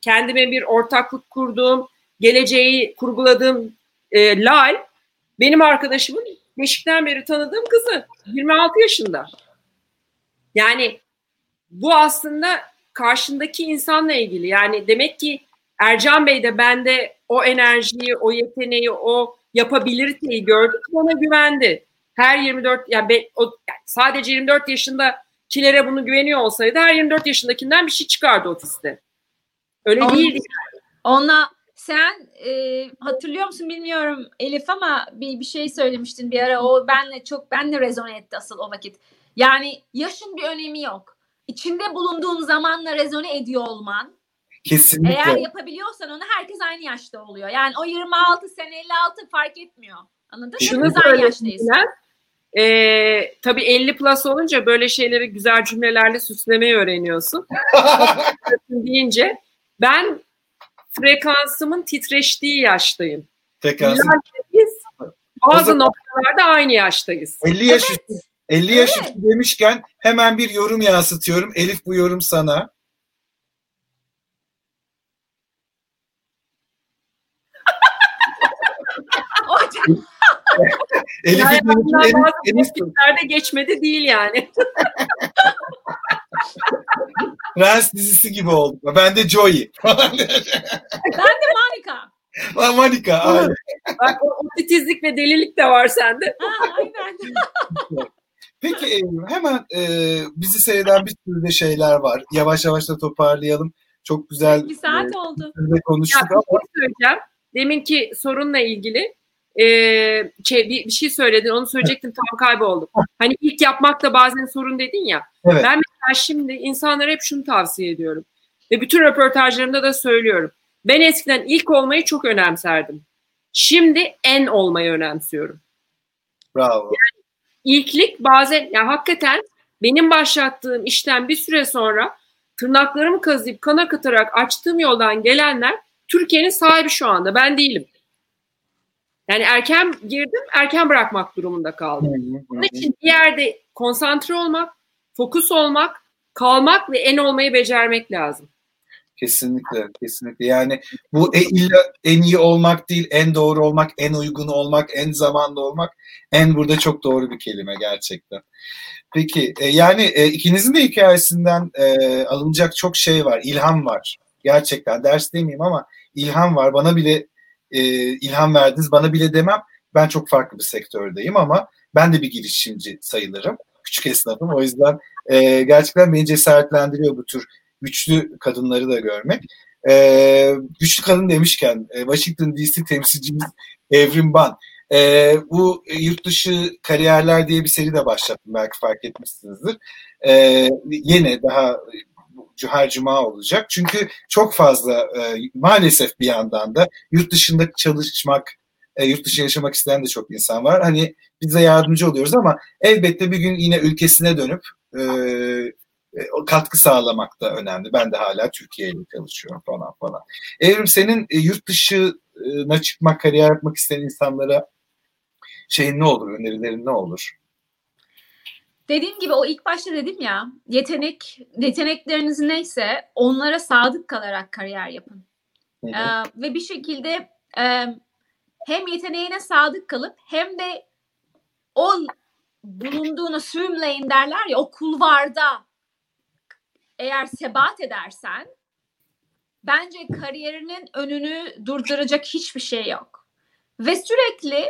kendime bir ortaklık kurduğum, geleceği kurguladığım e, Lal benim arkadaşımın beşikten beri tanıdığım kızı yirmi altı yaşında. Yani bu aslında karşındaki insanla ilgili. Yani demek ki Ercan Bey de bende o enerjiyi, o yeteneği, o yapabiliriteyi gördük ve ona güvendi. Her yirmi dört, yani be, o, yani sadece yirmi dört yaşındakilere bunu güveniyor olsaydı her yirmi dört yaşındakinden bir şey çıkardı ofiste. Öyle On, değildi. Ona sen e, hatırlıyor musun bilmiyorum Elif ama bir, bir şey söylemiştin bir ara. O benle çok benle rezone etti asıl o vakit. Yani yaşın bir önemi yok. İçinde bulunduğun zamanla rezone ediyor olman. Kesinlikle. Eğer yapabiliyorsan onu herkes aynı yaşta oluyor. Yani o yirmi altı sene elli altı fark etmiyor. Anladın mı? Şunu söyleyelim. Ee, tabii elli plus olunca böyle şeyleri güzel cümlelerle süslemeyi öğreniyorsun. Deyince ben frekansımın titreştiği yaştayım. Frekansım. Biz bazı noktalarda aynı yaştayız. elli yaş üstü. Evet. elli yaş evet. Demişken hemen bir yorum yansıtıyorum. Elif bu yorum sana. Elif'in yani bunlar Elif, bazı tespitlerde geçmedi değil yani. Prens dizisi gibi oldu. Ben de Joey. Ben de Monica. Monica. Bak o, o titizlik ve delilik de var sende. Ha, aynen. Peki Evrim, hemen e, bizi seyreden bir sürü de şeyler var. Yavaş yavaş da toparlayalım. Çok güzel. Bir saat e, oldu. Konuştuk ya, ama. Söyleyeceğim. Deminki sorunla ilgili e, şey, bir, bir şey söyledin. Onu söyleyecektim, tam kayboldum. Hani ilk yapmakta bazen sorun dedin ya. Evet. Ben mesela şimdi insanlara hep şunu tavsiye ediyorum. Ve bütün röportajlarımda da söylüyorum. Ben eskiden ilk olmayı çok önemserdim. Şimdi en olmayı önemsiyorum. Bravo. Yani ilklik bazen, ya hakikaten benim başlattığım işten bir süre sonra tırnaklarımı kazıyıp kana katarak açtığım yoldan gelenler Türkiye'nin sahibi şu anda. Ben değilim. Yani erken girdim, erken bırakmak durumunda kaldım. Onun için bir yerde konsantre olmak, fokus olmak, kalmak ve en olmayı becermek lazım. Kesinlikle, kesinlikle. Yani bu illa en iyi olmak değil, en doğru olmak, en uygun olmak, en zamanlı olmak, en burada çok doğru bir kelime gerçekten. Peki, yani ikinizin de hikayesinden alınacak çok şey var, ilham var. Gerçekten ders demeyeyim ama ilham var. Bana bile ilham verdiniz, bana bile demem. Ben çok farklı bir sektördeyim ama ben de bir girişimci sayılırım. Küçük esnafım. O yüzden gerçekten beni cesaretlendiriyor bu tür güçlü kadınları da görmek. Ee, güçlü kadın demişken Washington D C temsilcimiz Evrim Ban. Ee, bu yurt dışı kariyerler diye bir seri de başlattım. Belki fark etmişsinizdir. Ee, yine daha her cuma olacak. Çünkü çok fazla e, maalesef bir yandan da yurt dışında çalışmak, e, yurt dışı yaşamak isteyen de çok insan var. Hani biz de yardımcı oluyoruz ama elbette bir gün yine ülkesine dönüp e, katkı sağlamak da önemli. Ben de hala Türkiye'yle çalışıyorum falan falan. Evrim, senin yurt dışına çıkmak, kariyer yapmak isteyen insanlara şeyin ne olur, önerilerin ne olur? Dediğim gibi o ilk başta dedim ya, yetenek, yetenekleriniz neyse onlara sadık kalarak kariyer yapın. Evet. Ee, ve bir şekilde e, hem yeteneğine sadık kalıp hem de o bulunduğunu swim lane derler ya, o kulvarda eğer sebat edersen bence kariyerinin önünü durduracak hiçbir şey yok. Ve sürekli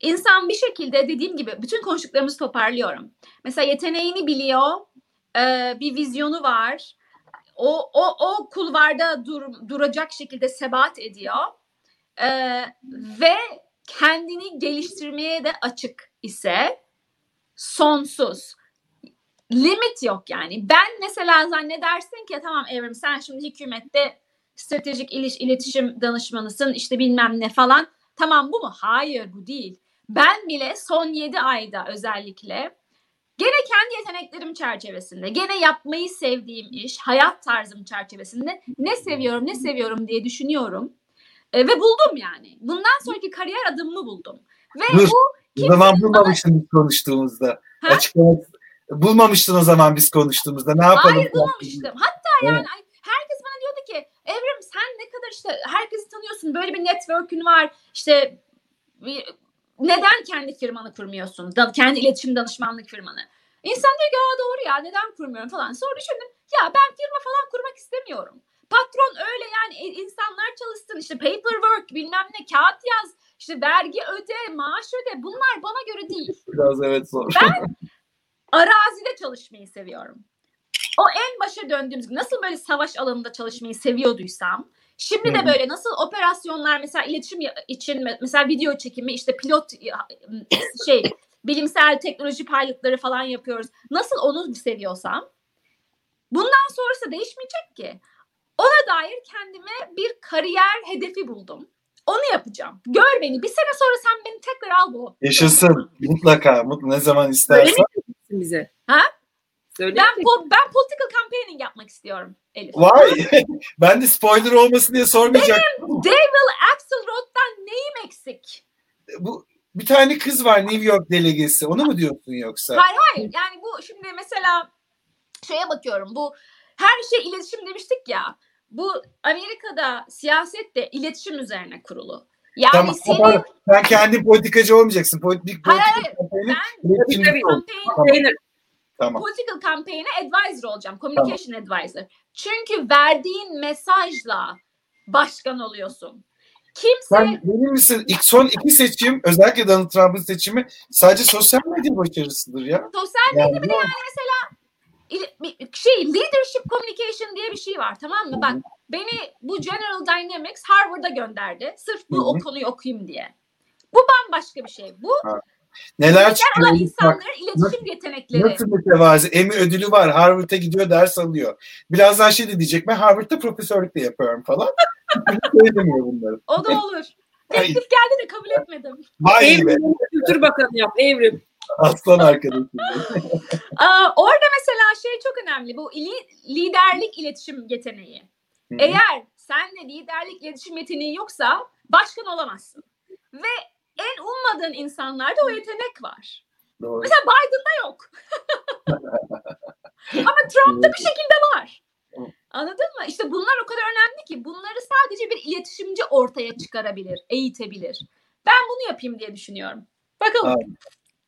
insan bir şekilde, dediğim gibi bütün konuştuklarımızı toparlıyorum. Mesela yeteneğini biliyor, bir vizyonu var. O o o kulvarda dur, duracak şekilde sebat ediyor. Ve kendini geliştirmeye de açık ise sonsuz. Limit yok yani. Ben mesela zannedersin ki tamam Evrim, sen şimdi hükümette stratejik iletişim danışmanısın işte bilmem ne falan. Tamam, bu mu? Hayır, bu değil. Ben bile son yedi ayda özellikle gene kendi yeteneklerim çerçevesinde, gene yapmayı sevdiğim iş, hayat tarzım çerçevesinde ne seviyorum, ne seviyorum diye düşünüyorum. E, ve buldum yani. Bundan sonraki kariyer adımımı buldum. Ve Dur, bu o zaman bulmamıştım bana... konuştuğumuzda. Açıklamak Bulmamıştın o zaman biz konuştuğumuzda. Ne yapalım? Hayır, bulmamıştım. Hatta evet. Yani herkes bana diyordu ki Evrim, sen ne kadar işte herkesi tanıyorsun. Böyle bir network'ün var. İşte neden kendi firmanı kurmuyorsun? Kendi iletişim danışmanlık firmanı. İnsan diyor ki aa doğru ya, neden kurmuyorum falan. Sonra düşündüm ya, ben firma falan kurmak istemiyorum. Patron öyle yani, insanlar çalışsın işte, paperwork bilmem ne, kağıt yaz, işte vergi öde, maaş öde, bunlar bana göre değil. Biraz evet zor. Ben arazide çalışmayı seviyorum. O en başa döndüğümüz gibi nasıl böyle savaş alanında çalışmayı seviyorduysam, şimdi de böyle nasıl operasyonlar, mesela iletişim için mesela video çekimi, işte pilot şey bilimsel teknoloji pilotları falan yapıyoruz. Nasıl onu seviyorsam bundan sonrası değişmeyecek ki. Ona dair kendime bir kariyer hedefi buldum. Onu yapacağım. Gör beni. Bir sene sonra sen beni tekrar al bu. Yaşasın. Mutlaka. Mutlu. Ne zaman istersen. Bize. Ha? Söyle ben po- ben political campaigning yapmak istiyorum Elif. Vay. Ben de spoiler olmasın diye sormayacaktım. Benim Devil Axelrod'dan neyim eksik? Bu bir tane kız var, New York delegesi. Onu mu diyorsun yoksa? Hayır hayır. Yani bu şimdi mesela şeye bakıyorum. Bu her şey iletişim demiştik ya. Bu Amerika'da siyaset de iletişim üzerine kurulu. Yani tamam, senin... Sen kendin politikacı olmayacaksın. Politik, politik hayır, hayır. Ben political campaigner, tamam. Political campaign'e advisor olacağım. Communication tamam. Advisor. Çünkü verdiğin mesajla başkan oluyorsun. Kimse... Sen benim misin? İlk son iki seçim, özellikle Donald Trump'ın seçimi sadece sosyal medya başarısıdır ya. Sosyal medya yani, bile yani mesela şey leadership communication diye bir şey var, tamam mı? Hı-hı. Bak beni bu General Dynamics Harvard'a gönderdi. Sırf bu Hı-hı. o konuyu okuyayım diye. Bu bambaşka bir şey. Bu ha. Neler çıkıyor? İnsanların bak, iletişim yetenekleri. Nasıl mütevazi? Emmy ödülü var. Harvard'a gidiyor, ders alıyor. Birazdan şey de diyecek, ben Harvard'da profesörlük de yapıyorum falan. Söylemiyor bunları. O da olur. Teklif geldi de kabul etmedim. Evrim, Kültür Bakanı yap. Evrim. Aslan arkadaşım. Orada mesela şey çok önemli. Bu liderlik iletişim yeteneği. Hı-hı. Eğer sende liderlik iletişim yeteneği yoksa başkan olamazsın. Ve en ummadığın insanlarda o yetenek var. Doğru. Mesela Biden'da yok. Ama Trump'ta bir şekilde var. Anladın mı? İşte bunlar o kadar önemli ki bunları sadece bir iletişimci ortaya çıkarabilir, eğitebilir. Ben bunu yapayım diye düşünüyorum. Bakalım. Aynen.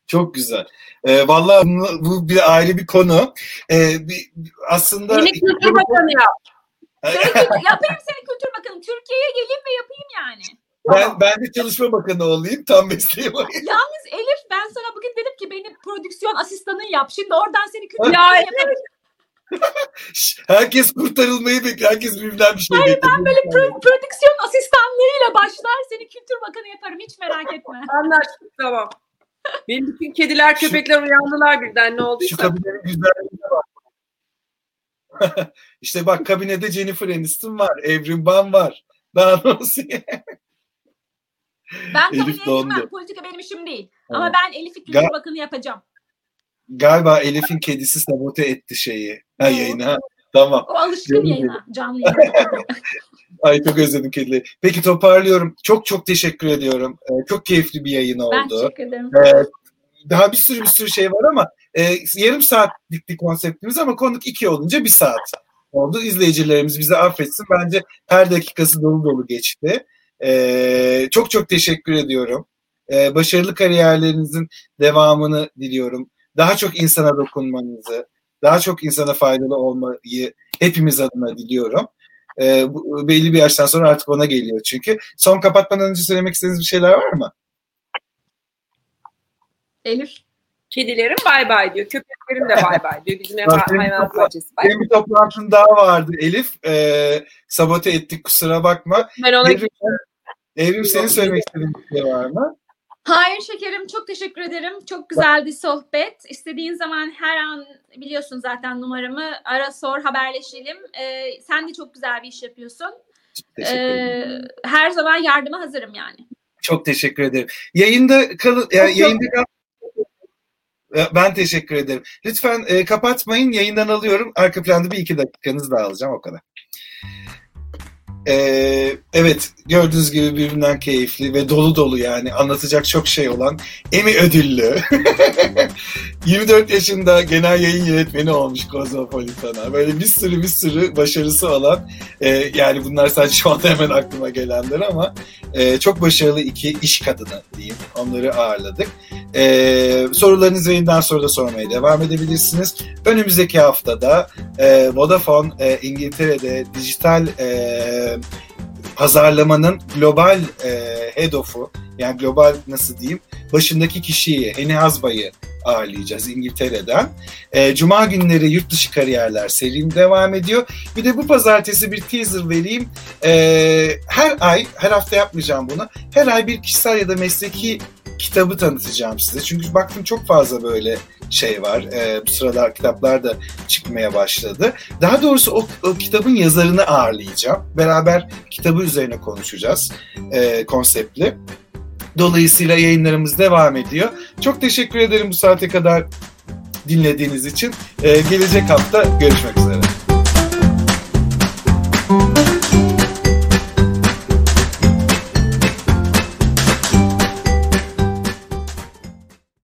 Çok güzel. Ee, vallahi bu, bu bir ayrı bir konu. Ee, bir, aslında... Yine Kültür Bakanı yap. Yapayım seni Kültür Bakanı. Türkiye'ye geleyim ve yapayım yani. Ben, ben de Çalışma Bakanı olayım. Tam mesleğim olayım. Yalnız Elif, ben sana bugün dedim ki beni prodüksiyon asistanın yap. Şimdi oradan seni kültür yaparım. Herkes kurtarılmayı bekliyor. Herkes birbirinden bir şey bekliyor. Ben böyle pro- prodüksiyon asistanlığıyla başlar. Seni Kültür Bakanı yaparım. Hiç merak etme. Anlaştık. Tamam. Benim bütün kediler, köpekler şu, uyandılar birden. Ne olduysa. Şu kabinenin güzelliğine bak. İşte bak, kabinede Jennifer Aniston var. Evrim Ban var. Daha ne olsun ya. Ben kabineye girmem. Politika benim işim değil. Ha. Ama ben Elif'i Kültür Gal- Bakanı yapacağım. Galiba Elif'in kedisi sabote etti şeyi. Ha, yayını ha. Tamam. O alışkın yayına. Canlı yayına. Ay, çok özledim kedileri. Peki, toparlıyorum. Çok çok teşekkür ediyorum. Ee, çok keyifli bir yayın oldu. Ben teşekkür ederim. Ee, daha bir sürü bir sürü şey var ama e, yarım saatlikti konseptimiz ama konuk iki olunca bir saat oldu. İzleyicilerimiz bizi affetsin. Bence her dakikası dolu dolu geçti. Ee, çok çok teşekkür ediyorum. Ee, başarılı kariyerlerinizin devamını diliyorum. Daha çok insana dokunmanızı, daha çok insana faydalı olmayı hepimiz adına diliyorum. Ee, bu, belli bir yaştan sonra artık ona geliyor çünkü. Son kapatmadan önce söylemek istediğiniz bir şeyler var mı? Elif. Kedilerim bay bay diyor. Köpeklerim de bay bay diyor. Bizim hayvanat bahçesi bay bay. Benim bir toplantım daha vardı Elif. Ee, sabote ettik, kusura bakma. Ben ona Evrim, Evrim senin söylemek istediğin bir şey var mı? Hayır şekerim, çok teşekkür ederim. Çok güzel bir sohbet. İstediğin zaman her an biliyorsun zaten numaramı. Ara, sor, haberleşelim. Ee, sen de çok güzel bir iş yapıyorsun. Ee, her zaman yardıma hazırım yani. Çok teşekkür ederim. Yayında kalın. Yani yayında kalın. Ben teşekkür ederim. Lütfen e, kapatmayın. Yayından alıyorum. Arka planda bir iki dakikanızı daha alacağım. O kadar. E, evet. Gördüğünüz gibi birbirinden keyifli ve dolu dolu yani. Anlatacak çok şey olan Emmy ödüllü. yirmi dört yaşında genel yayın yönetmeni olmuş Cosmopolitan'a. Böyle bir sürü bir sürü başarısı olan e, yani bunlar sadece şu anda hemen aklıma gelenler ama e, çok başarılı iki iş kadını diyeyim. Onları ağırladık. Ee, sorularınızı yayından sonra da sormaya devam edebilirsiniz. Önümüzdeki haftada e, Vodafone e, İngiltere'de dijital e, pazarlamanın global e, head of'u, yani global nasıl diyeyim, başındaki kişiyi, Henny Hasba'yı ağırlayacağız İngiltere'den. E, Cuma günleri yurt dışı kariyerler serim devam ediyor. Bir de bu pazartesi bir teaser vereyim. E, her ay, her hafta yapmayacağım bunu. Her ay bir kişisel ya da mesleki kitabı tanıtacağım size. Çünkü baktım çok fazla böyle şey var. Ee, bu sıralar kitaplar da çıkmaya başladı. Daha doğrusu o, o kitabın yazarını ağırlayacağım. Beraber kitabı üzerine konuşacağız. E, konseptli. Dolayısıyla yayınlarımız devam ediyor. Çok teşekkür ederim bu saate kadar dinlediğiniz için. E, gelecek hafta görüşmek üzere.